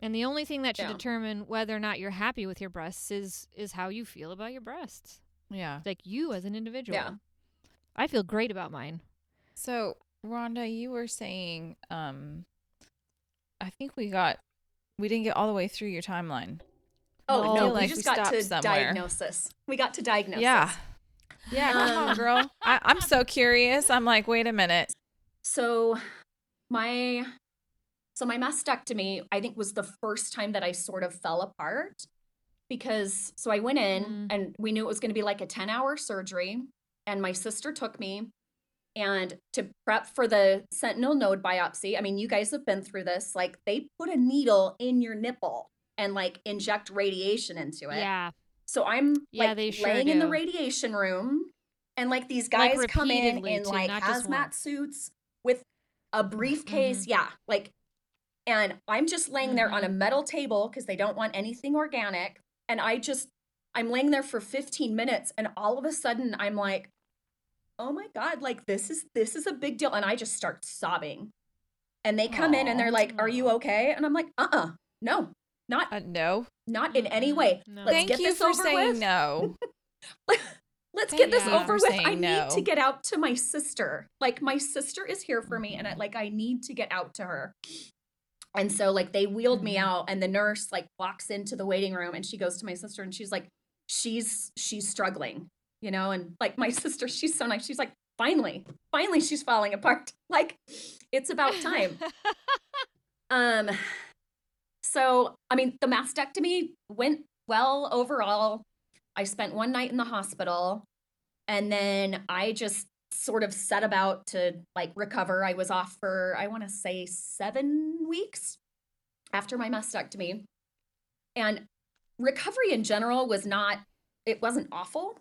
And the only thing that should determine whether or not you're happy with your breasts is how you feel about your breasts. Yeah. Like you as an individual. Yeah. I feel great about mine. So, Rhonda, you were saying, I think we didn't get all the way through your timeline. Oh, no, like we just got to diagnosis. We got to diagnosis. Yeah. Yeah, come on, girl. I'm so curious. I'm like, wait a minute. So, my mastectomy, I think, was the first time that I sort of fell apart because, so I went in and we knew it was going to be like a 10-hour surgery, and my sister took me, and to prep for the sentinel node biopsy, I mean, you guys have been through this, like they put a needle in your nipple and like inject radiation into it. Yeah. So I'm laying in the radiation room, and like these guys like come in like hazmat suits with a briefcase. Yeah. Like. And I'm just laying there on a metal table because they don't want anything organic. And I'm laying there for 15 minutes. And all of a sudden I'm like, oh my God, like this is a big deal. And I just start sobbing. And they come in and they're like, are you okay? And I'm like, no, not, no, not in any way. No. Let's Thank get you this for over saying with. No. Let's Thank get this over with. I no. need to get out to my sister. Like my sister is here for me. And I need to get out to her. And so like they wheeled me out, and the nurse like walks into the waiting room, and she goes to my sister, and she's like, she's struggling, you know? And like my sister, she's so nice. She's like, finally she's falling apart. Like it's about time. So, I mean, the mastectomy went well overall. I spent one night in the hospital, and then I just sort of set about to like recover. I was off for, I want to say 7 weeks after my mastectomy, and recovery in general wasn't awful.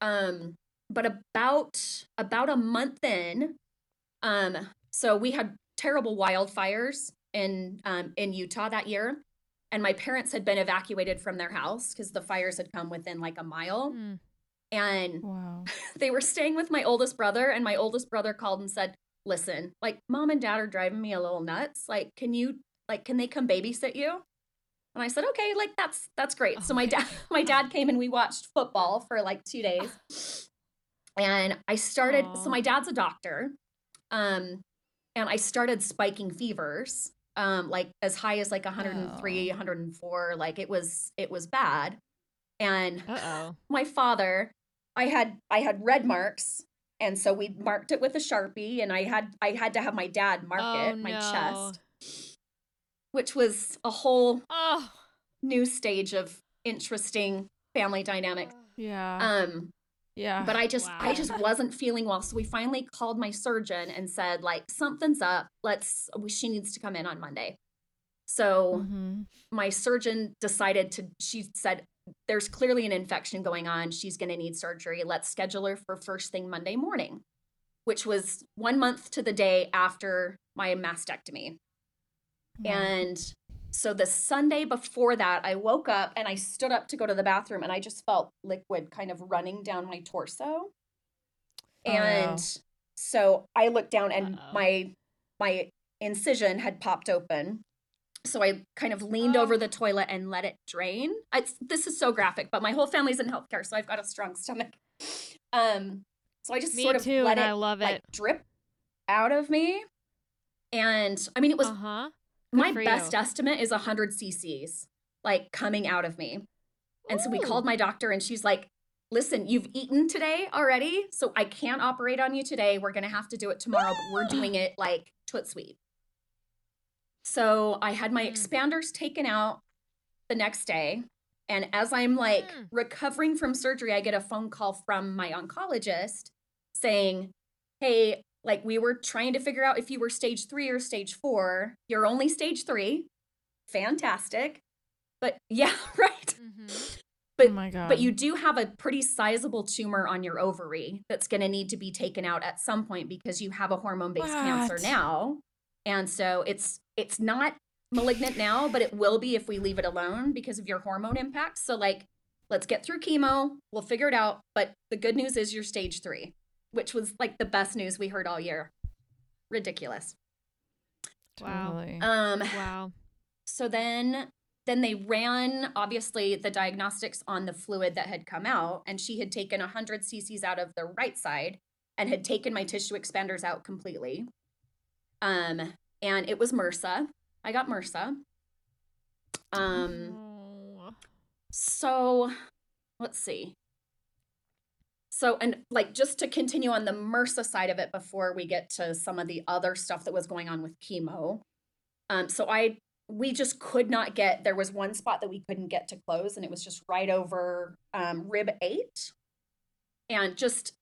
But about a month in, so we had terrible wildfires in Utah that year. And my parents had been evacuated from their house because the fires had come within like a mile. And they were staying with my oldest brother, and my oldest brother called and said, listen, like mom and dad are driving me a little nuts. Like, can they come babysit you? And I said, okay, like that's great. So my dad came, and we watched football for like 2 days. And I started, so my dad's a doctor. And I started spiking fevers, like as high as like 103, 104. Like it was bad. And my father, I had red marks, and so we marked it with a Sharpie, and I had to have my dad mark chest, which was a whole new stage of interesting family dynamics. Yeah. Yeah. But I just wasn't feeling well, so we finally called my surgeon and said like something's up. She needs to come in on Monday. So my surgeon she said, there's clearly an infection going on. She's going to need surgery. Let's schedule her for first thing Monday morning, which was 1 month to the day after my mastectomy. Yeah. And so the Sunday before that, I woke up and I stood up to go to the bathroom and I just felt liquid kind of running down my torso. Oh. And so I looked down and my incision had popped open. So I kind of leaned over the toilet and let it drain. This is so graphic, but my whole family's in healthcare, so I've got a strong stomach. So I just let it drip out of me. And I mean, it was my best estimate is 100 cc's like coming out of me. And so we called my doctor and she's like, listen, you've eaten today already, so I can't operate on you today. We're going to have to do it tomorrow, but we're doing it like toot sweet. So I had my expanders taken out the next day. And as I'm like recovering from surgery, I get a phone call from my oncologist saying, hey, like we were trying to figure out if you were stage 3 or stage 4. You're only stage 3. Fantastic. But yeah, right. Mm-hmm. But, oh my God. But you do have a pretty sizable tumor on your ovary that's going to need to be taken out at some point because you have a hormone-based cancer now. And so it's not malignant now, but it will be if we leave it alone because of your hormone impacts. So like, let's get through chemo. We'll figure it out. But the good news is you're stage 3, which was like the best news we heard all year. Ridiculous. Wow. Wow. So then they ran, obviously, the diagnostics on the fluid that had come out, and she had taken 100 cc's out of the right side and had taken my tissue expanders out completely. And it was MRSA. I got MRSA. So let's see. So, and like, just to continue on the MRSA side of it before we get to some of the other stuff that was going on with chemo. We just could not get, there was one spot that we couldn't get to close and it was just right over rib 8. And just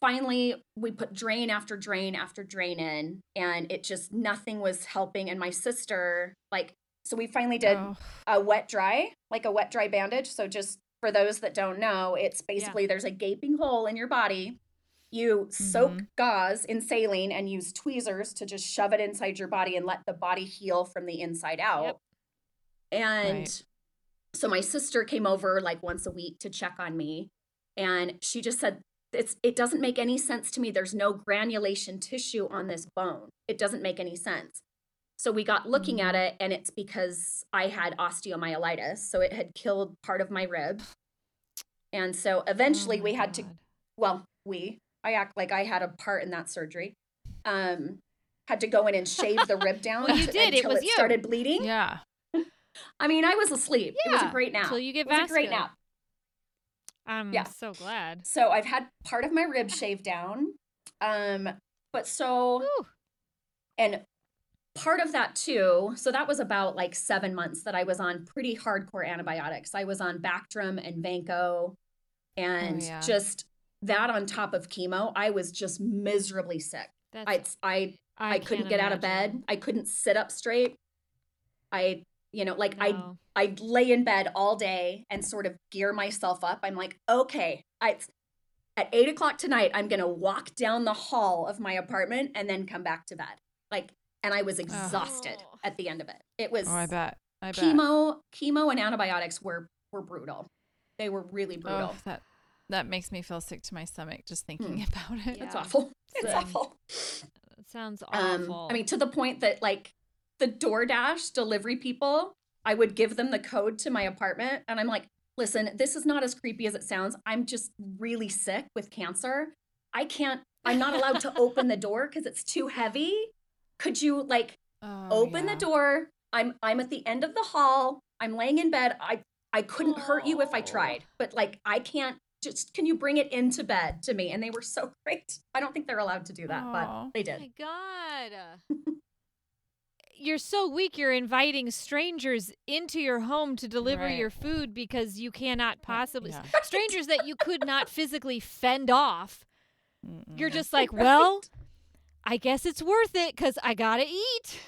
finally we put drain after drain after drain in and it just, nothing was helping. And my sister, like, so we finally did a wet dry bandage. So just for those that don't know, it's basically there's a gaping hole in your body. You soak gauze in saline and use tweezers to just shove it inside your body and let the body heal from the inside out. Yep. And so my sister came over like once a week to check on me. And she just said, it doesn't make any sense to me. There's no granulation tissue on this bone. It doesn't make any sense. So we got looking at it and it's because I had osteomyelitis. So it had killed part of my rib. And so eventually I act like I had a part in that surgery. Had to go in and shave the rib down until it started bleeding. Yeah. I mean, I was asleep. Yeah. It was a great nap. Until you get vascular. It was a great nap. I'm so glad. So I've had part of my rib shaved down. And part of that too, so that was about like 7 months that I was on pretty hardcore antibiotics. I was on Bactrim and Vanco and just that on top of chemo, I was just miserably sick. I couldn't get out of bed. I couldn't sit up straight. I'd lay in bed all day and sort of gear myself up. I'm like, okay, at 8:00 tonight, I'm going to walk down the hall of my apartment and then come back to bed. Like, and I was exhausted at the end of it. It was chemo and antibiotics were brutal. They were really brutal. That makes me feel sick to my stomach just thinking about it. Yeah. It's awful. It's awful. It sounds awful. I mean, to the point that like the DoorDash delivery people, I would give them the code to my apartment. And I'm like, listen, this is not as creepy as it sounds. I'm just really sick with cancer. I'm not allowed to open the door because it's too heavy. Could you like open the door? I'm at the end of the hall. I'm laying in bed. I couldn't hurt you if I tried, but like, I can't. Just, can you bring it into bed to me? And they were so great. I don't think they're allowed to do that, but they did. Oh my God. You're so weak. You're inviting strangers into your home to deliver your food because you cannot possibly. Yeah. Strangers that you could not physically fend off. Mm-mm. You're just like, well, I guess it's worth it because I got to eat.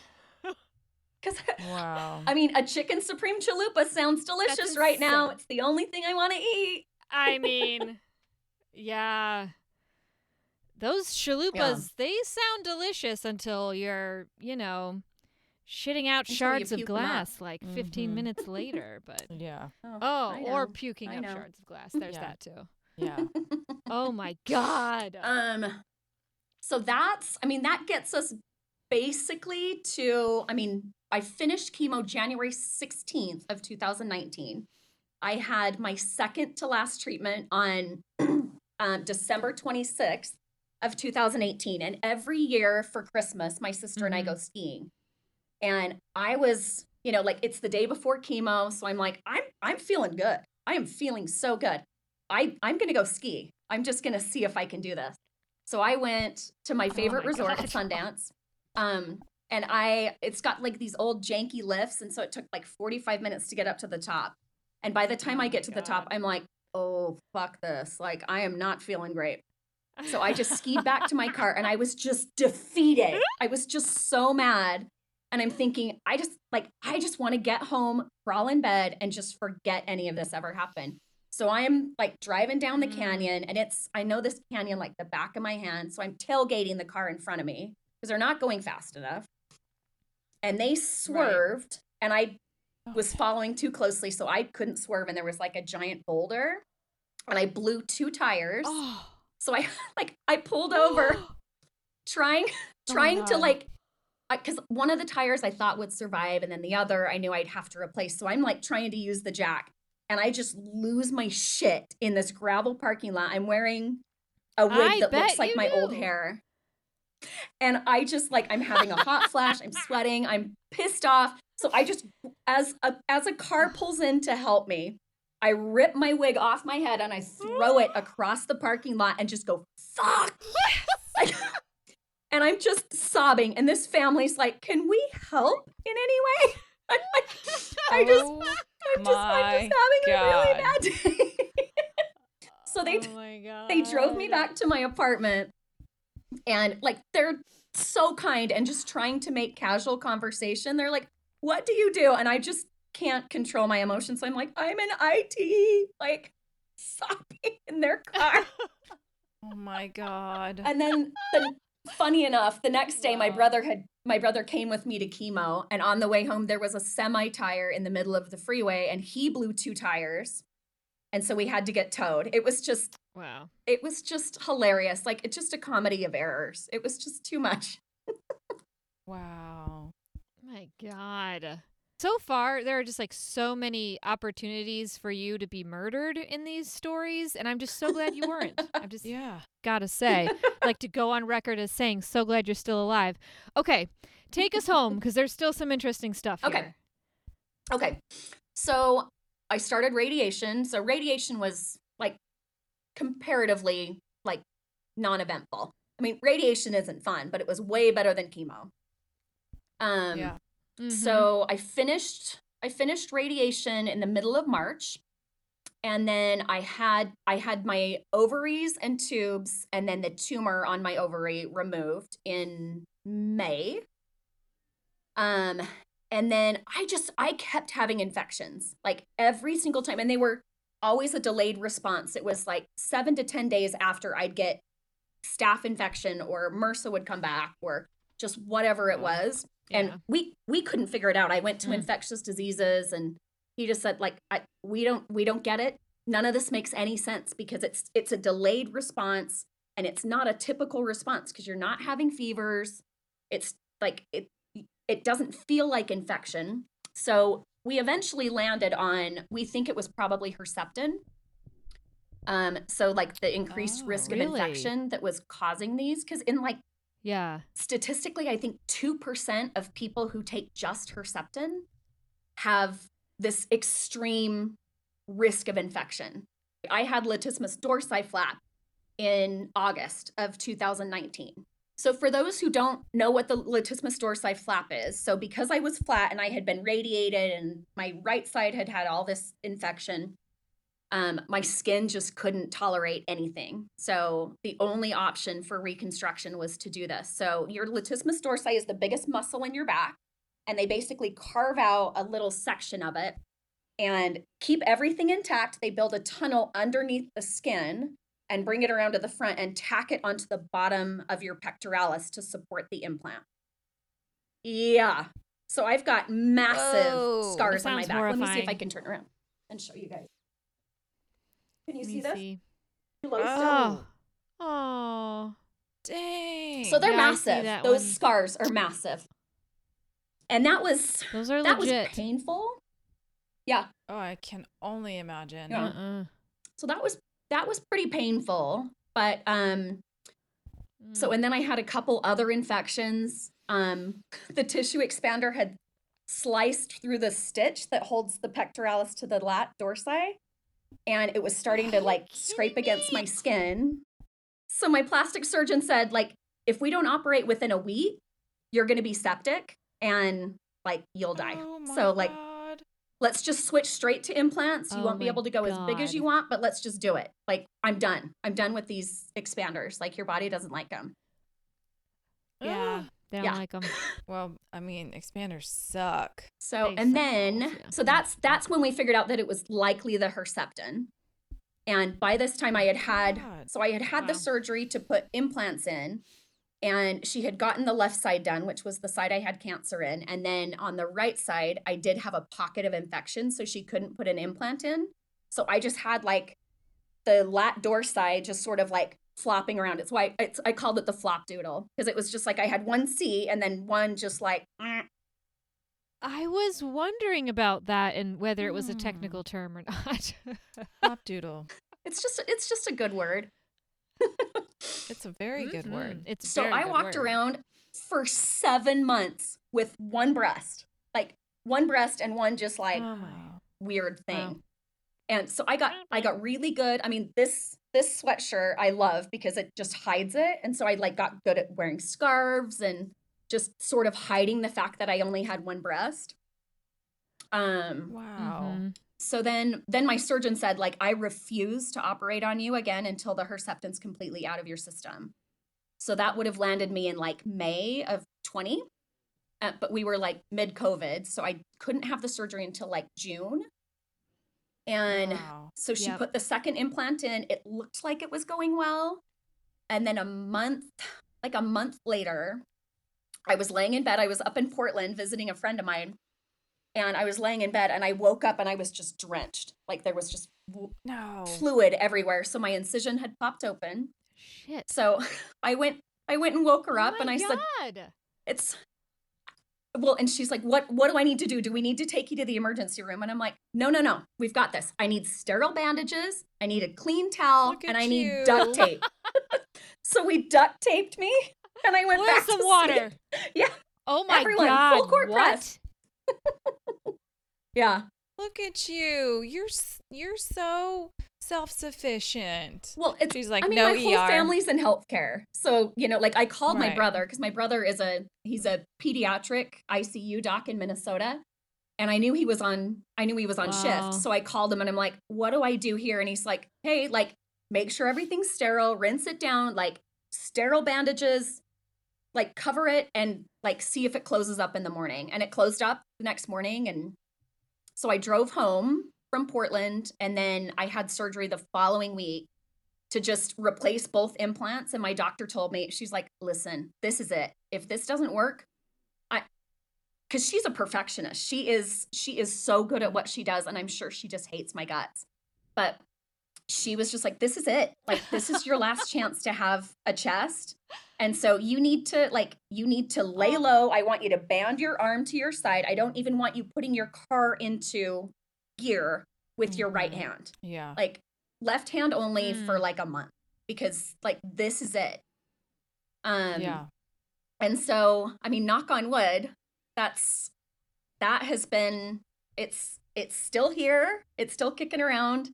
Wow. I mean, a chicken Supreme Chalupa sounds delicious right now. It's the only thing I want to eat. I mean, yeah, those chalupas, they sound delicious until you're, shitting out shards of glass like 15 minutes later. But yeah. Oh, or puking up shards of glass. There's that too. Yeah. Oh my God. So that's, I mean, that gets us basically to, I mean, I finished chemo January 16th of 2019. I had my second to last treatment on December 26th of 2018. And every year for Christmas, my sister and I go skiing. And I was, you know, like, it's the day before chemo. So I'm like, I'm feeling good. I am feeling so good. I'm going to go ski. I'm just going to see if I can do this. So I went to my favorite resort, Sundance. And it's got like these old janky lifts. And so it took like 45 minutes to get up to the top. And by the time I get to the top, I'm like, oh, fuck this. Like, I am not feeling great. So I just skied back to my car and I was just defeated. I was just so mad. And I'm thinking, I just want to get home, crawl in bed, and just forget any of this ever happened. So I am like driving down the canyon, and I know this canyon like the back of my hand. So I'm tailgating the car in front of me because they're not going fast enough. And they swerved, and I was following too closely, so I couldn't swerve. And there was like a giant boulder, and I blew two tires. Oh. So I pulled over, trying to like. Because one of the tires I thought would survive, and then the other I knew I'd have to replace. So I'm like trying to use the jack, and I just lose my shit in this gravel parking lot. I'm wearing a wig that looks like my old hair. And I just like, I'm having a hot flash. I'm sweating. I'm pissed off. So I just, as a car pulls in to help me, I rip my wig off my head and I throw it across the parking lot and just go, fuck. And I'm just sobbing. And this family's like, can we help in any way? I'm just having a really bad day. So they drove me back to my apartment. And like, they're so kind and just trying to make casual conversation. They're like, what do you do? And I just can't control my emotions. So I'm like, I'm in IT, like sobbing in their car. Oh my God. And then funny enough, the next day, my brother came with me to chemo, and on the way home, there was a semi-tire in the middle of the freeway, and he blew two tires, and so we had to get towed. It was just It was just hilarious. Like, it's just a comedy of errors. It was just too much. Wow. My God. So far, there are just like so many opportunities for you to be murdered in these stories. And I'm just so glad you weren't. I'm just gotta say, like, to go on record as saying, so glad you're still alive. Okay, take us home because there's still some interesting stuff here. Okay. So I started radiation. So radiation was like comparatively like non-eventful. I mean, radiation isn't fun, but it was way better than chemo. Mm-hmm. So I finished radiation in the middle of March, and then I had my ovaries and tubes and then the tumor on my ovary removed in May. And then I kept having infections like every single time, and they were always a delayed response. It was like 7 to 10 days after I'd get staph infection or MRSA would come back or just whatever it was. And we couldn't figure it out. I went to infectious diseases, and he just said, like, we don't get it. None of this makes any sense because it's a delayed response, and it's not a typical response because you're not having fevers. It's like it doesn't feel like infection. So we eventually landed on, we think it was probably Herceptin. So like the increased risk of infection that was causing these, because in like. Yeah. Statistically, I think 2% of people who take just Herceptin have this extreme risk of infection. I had latissimus dorsi flap in August of 2019. So for those who don't know what the latissimus dorsi flap is, so because I was flat and I had been radiated and my right side had all this infection, my skin just couldn't tolerate anything. So the only option for reconstruction was to do this. So your latissimus dorsi is the biggest muscle in your back, and they basically carve out a little section of it and keep everything intact. They build a tunnel underneath the skin and bring it around to the front and tack it onto the bottom of your pectoralis to support the implant. Yeah. So I've got massive scars on my back. Horrifying. Let me see if I can turn around and show you guys. Can you see this? Oh, dang. So they're massive. Those scars are massive. And that was that was painful. Yeah. Oh, I can only imagine. Yeah. So that was pretty painful, but so and then I had a couple other infections. The tissue expander had sliced through the stitch that holds the pectoralis to the lat dorsi, and it was starting to like scrape against my skin. So my plastic surgeon said, like, if we don't operate within a week, you're going to be septic and like you'll die. So like, let's just switch straight to implants. You won't be able to go as big as you want, but let's just do it. Like, I'm done. I'm done with these expanders. Like, your body doesn't like them. Yeah. They don't like them. Well, I mean, expanders suck. So, and then, so that's when we figured out that it was likely the Herceptin. And by this time I had had the surgery to put implants in, and she had gotten the left side done, which was the side I had cancer in. And then on the right side, I did have a pocket of infection, so she couldn't put an implant in. So I just had like the lat dorsi just sort of like flopping around. It's why I called it the flop doodle, because it was just like I had one C and then one just like. I was wondering about that and whether it was a technical term or not. Flop doodle. It's just a good word. It's a very good word. It's so I walked around for 7 months with one breast and one just like weird thing. Wow. And so I got really good. I mean, this sweatshirt I love because it just hides it. And so I like got good at wearing scarves and just sort of hiding the fact that I only had one breast. Wow. Mm-hmm. So then my surgeon said, like, I refuse to operate on you again until the Herceptin's completely out of your system. So that would have landed me in like May of 20, but we were like mid-COVID. So I couldn't have the surgery until like June. And so she put the second implant in. It looked like it was going well. And then a month later, I was laying in bed. I was up in Portland visiting a friend of mine, and I was laying in bed and I woke up and I was just drenched. Like, there was just fluid everywhere. So my incision had popped open. Shit. So I went and woke her up and I said, and she's like, what do I need to do? Do we need to take you to the emergency room? And I'm like, no. We've got this. I need sterile bandages. I need a clean towel and I need duct tape. So we duct taped me. And I went back to water. Sleep. Yeah. Oh my God. Full court press. Yeah. Look at you. You're so self-sufficient. Well, she's like, my whole family's in healthcare. So, you know, like I called my brother, because my brother is he's a pediatric ICU doc in Minnesota. And I knew he was on shift. So I called him and I'm like, what do I do here? And he's like, hey, like, make sure everything's sterile, rinse it down, like sterile bandages, like cover it and like see if it closes up in the morning. And it closed up the next morning. And so I drove home from Portland, and then I had surgery the following week to just replace both implants. And my doctor told me, she's like, listen, this is it. If this doesn't work, because she's a perfectionist. She is so good at what she does. And I'm sure she just hates my guts, but she was just like, this is it. Like, this is your last chance to have a chest. And so you need to lay low. I want you to band your arm to your side. I don't even want you putting your car into gear with your right hand. Yeah. Like left hand only for like a month, because like, this is it. And so, I mean, knock on wood, it's still here. It's still kicking around.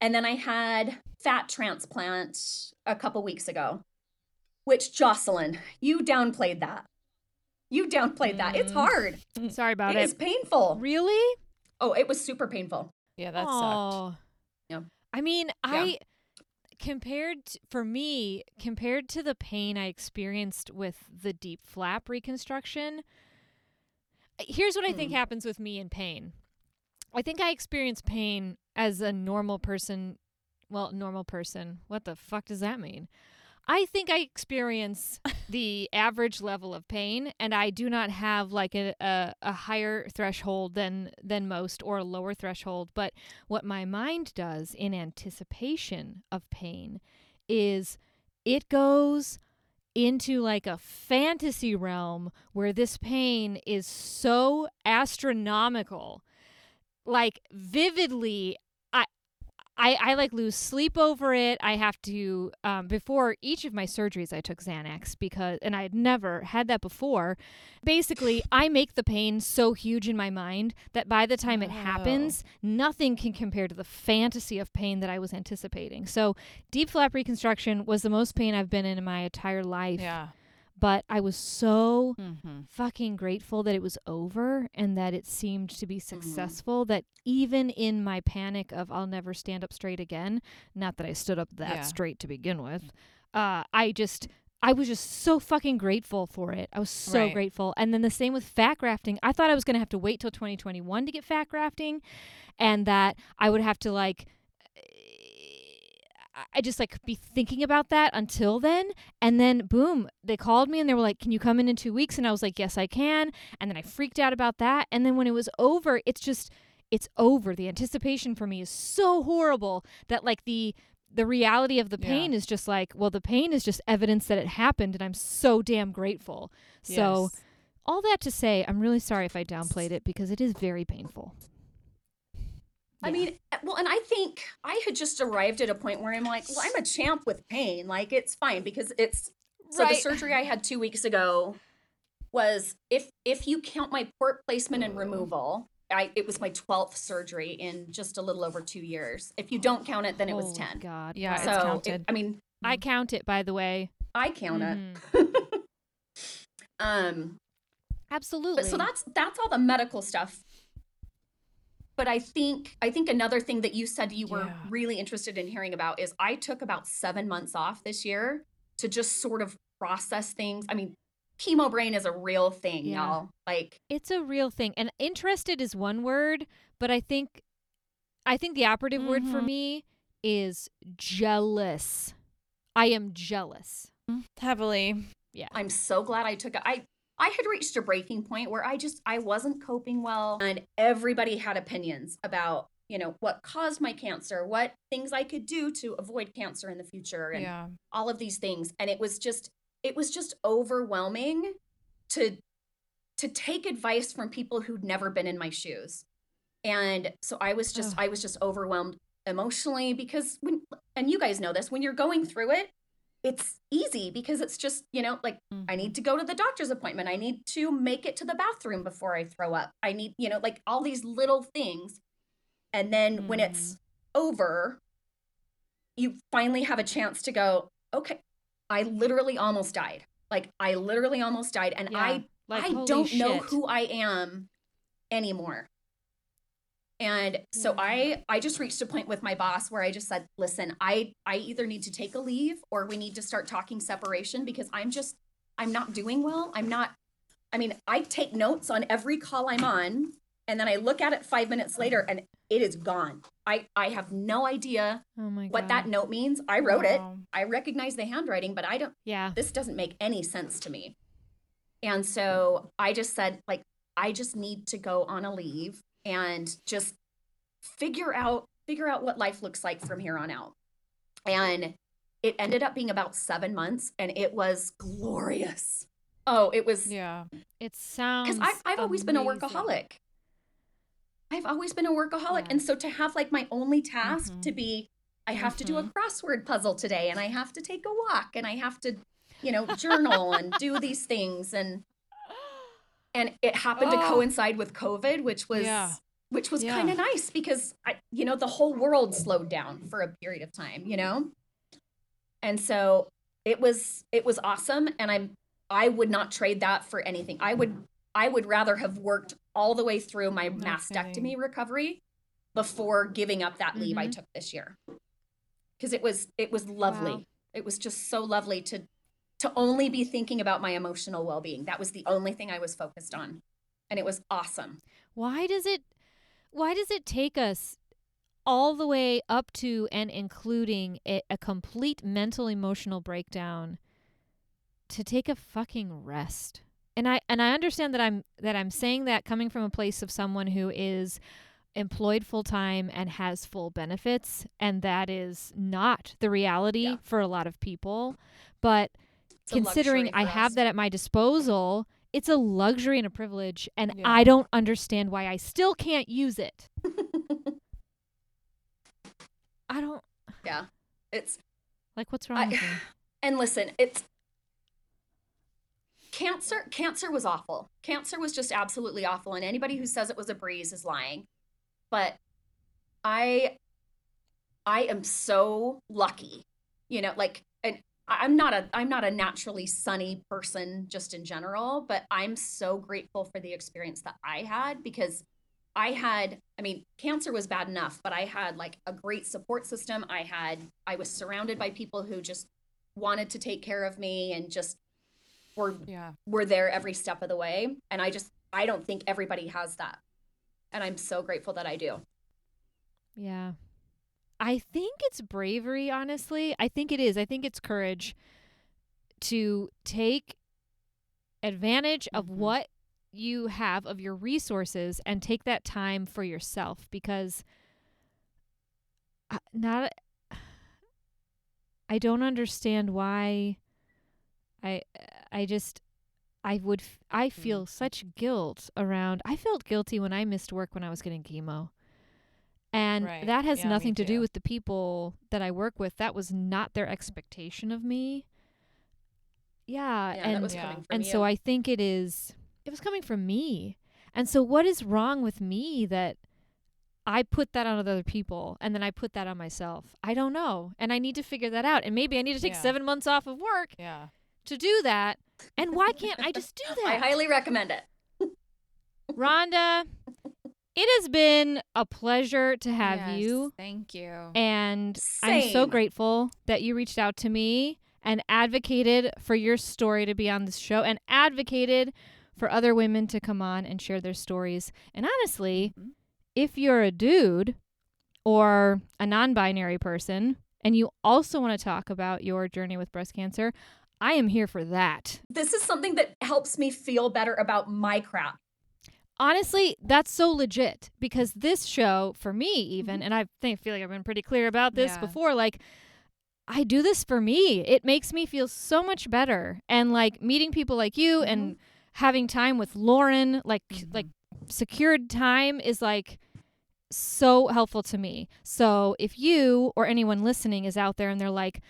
And then I had fat transplant a couple weeks ago, which Jocelyn, you downplayed that. It's hard. Sorry about it. It is painful. Really? Oh, it was super painful. Yeah, that sucked. Yeah. I mean, compared to the pain I experienced with the deep flap reconstruction, here's what I think happens with me in pain. I think I experience pain as a normal person. What the fuck does that mean? I think I experience the average level of pain, and I do not have like a higher threshold than most or a lower threshold. But what my mind does in anticipation of pain is it goes into like a fantasy realm where this pain is so astronomical, like vividly. I like lose sleep over it. I have to, before each of my surgeries, I took Xanax and I had never had that before. Basically, I make the pain so huge in my mind that by the time it happens, nothing can compare to the fantasy of pain that I was anticipating. So deep flap reconstruction was the most pain I've been in my entire life. Yeah. But I was so fucking grateful that it was over and that it seemed to be successful that even in my panic of I'll never stand up straight again, not that I stood up that straight to begin with, I was just so fucking grateful for it. I was so grateful. And then the same with fat grafting. I thought I was going to have to wait till 2021 to get fat grafting and that I would have to like... I just like be thinking about that until then. And then boom, they called me and they were like, can you come in 2 weeks? And I was like, yes, I can. And then I freaked out about that. And then when it was over, it's over. The anticipation for me is so horrible that like the reality of the pain is just like, well, the pain is just evidence that it happened. And I'm so damn grateful. Yes. So all that to say, I'm really sorry if I downplayed it because it is very painful. Yeah. I mean, well, and I think I had just arrived at a point where I'm like, well, I'm a champ with pain. Like, it's fine because it's, so the surgery I had 2 weeks ago was, if you count my port placement and removal, it was my 12th surgery in just a little over 2 years. If you don't count it, then it was 10. Oh, God. Yeah, so it's counted. I count it, by the way. I count it. Absolutely. But, so that's all the medical stuff. But I think another thing that you said you were really interested in hearing about is I took about 7 months off this year to just sort of process things. I mean, chemo brain is a real thing, y'all. Like, it's a real thing. And interested is one word, but I think the operative word for me is jealous. I am jealous. Heavily. Yeah. I'm so glad I took it. I had reached a breaking point where I wasn't coping well, and everybody had opinions about, you know, what caused my cancer, what things I could do to avoid cancer in the future, and all of these things. And it was just overwhelming to take advice from people who'd never been in my shoes. And so I was just overwhelmed emotionally because and you guys know this, when you're going through it, it's easy because it's just, you know, like I need to go to the doctor's appointment. I need to make it to the bathroom before I throw up. I need, you know, like all these little things. And then when it's over, you finally have a chance to go, okay, I literally almost died. Like I literally almost died. And I don't know who I am anymore. And so I just reached a point with my boss where I just said, listen, I either need to take a leave or we need to start talking separation because I'm not doing well. I take notes on every call I'm on and then I look at it 5 minutes later and it is gone. I have no idea what that note means. I wrote it. I recognize the handwriting, but this doesn't make any sense to me. And so I just said, like, I just need to go on a leave and just figure out what life looks like from here on out. And it ended up being about 7 months, and it was glorious. Oh, it was. Yeah, it sounds. Because I've always been a workaholic. And so to have like my only task to be, I have to do a crossword puzzle today, and I have to take a walk, and I have to, you know, journal and do these things, and it happened to coincide with COVID, which was kind of nice because, the whole world slowed down for a period of time, you know? And so it was awesome. And I would not trade that for anything. I would rather have worked all the way through my mastectomy recovery before giving up that leave I took this year. Cause it was lovely. Wow. It was just so lovely to only be thinking about my emotional well-being. That was the only thing I was focused on. And it was awesome. Why does it take us all the way up to and including a complete mental emotional breakdown, to take a fucking rest. And I understand that I'm saying that coming from a place of someone who is employed full-time and has full benefits, and that is not the reality for a lot of people. But considering I have that at my disposal, it's a luxury and a privilege, and I don't understand why I still can't use it. I don't... Yeah. It's... Like, what's wrong with me? And listen, it's... Cancer was awful. Cancer was just absolutely awful, and anybody who says it was a breeze is lying. But I am so lucky, you know, like, and I'm not a naturally sunny person just in general, but I'm so grateful for the experience that I had, because cancer was bad enough, but I had like a great support system. I was surrounded by people who just wanted to take care of me and just were there every step of the way. And I don't think everybody has that. And I'm so grateful that I do. Yeah. I think it's bravery, honestly. I think it is. I think it's courage to take advantage of what you have of your resources and take that time for yourself, because I don't understand why I feel such guilt around. I felt guilty when I missed work when I was getting chemo. And that has nothing to do with the people that I work with. That was not their expectation of me. Yeah, and that was coming from you. So I think it was coming from me. And so what is wrong with me that I put that on other people and then I put that on myself? I don't know. And I need to figure that out. And maybe I need to take 7 months off of work to do that. And why can't I just do that? I highly recommend it. Rhonda, it has been a pleasure to have you. Thank you. And same. I'm so grateful that you reached out to me and advocated for your story to be on this show and advocated for other women to come on and share their stories. And honestly, if you're a dude or a non-binary person and you also want to talk about your journey with breast cancer, I am here for that. This is something that helps me feel better about my crap. Honestly, that's so legit, because this show, for me even, and I feel like I've been pretty clear about this before, like, I do this for me. It makes me feel so much better. And like meeting people like you and having time with Lauren, like secured time is like so helpful to me. So if you or anyone listening is out there and they're like,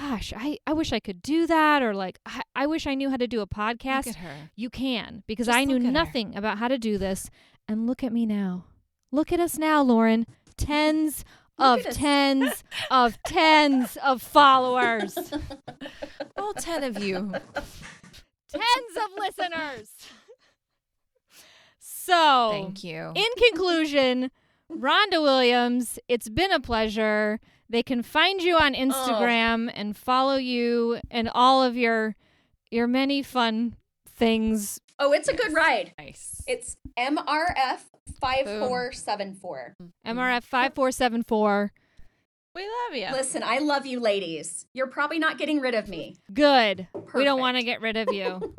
gosh, I wish I could do that, or like, I wish I knew how to do a podcast. Look at her. You can, because just I knew nothing about how to do this. And look at me now. Look at us now, Lauren. Tens of followers. All 10 of you. Tens of listeners. So, thank you. In conclusion, Rhonda Williams, it's been a pleasure. They can find you on Instagram and follow you and all of your many fun things. Oh, it's a good ride. Nice. It's MRF5474. MRF5474. We love you. Listen, I love you, ladies. You're probably not getting rid of me. Good. Perfect. We don't want to get rid of you.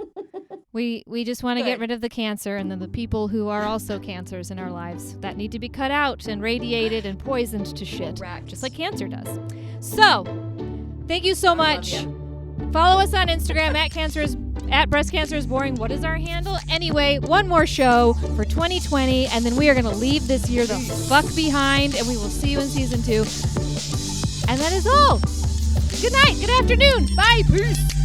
We just want to get rid of the cancer and then the people who are also cancers in our lives that need to be cut out and radiated and poisoned to shit, just like cancer does. So, thank you so much. Follow us on Instagram at Breast Cancer Is Boring. What is our handle? Anyway, one more show for 2020, and then we are going to leave this year the fuck behind, and we will see you in season 2. And that is all. Good night. Good afternoon. Bye. Peace.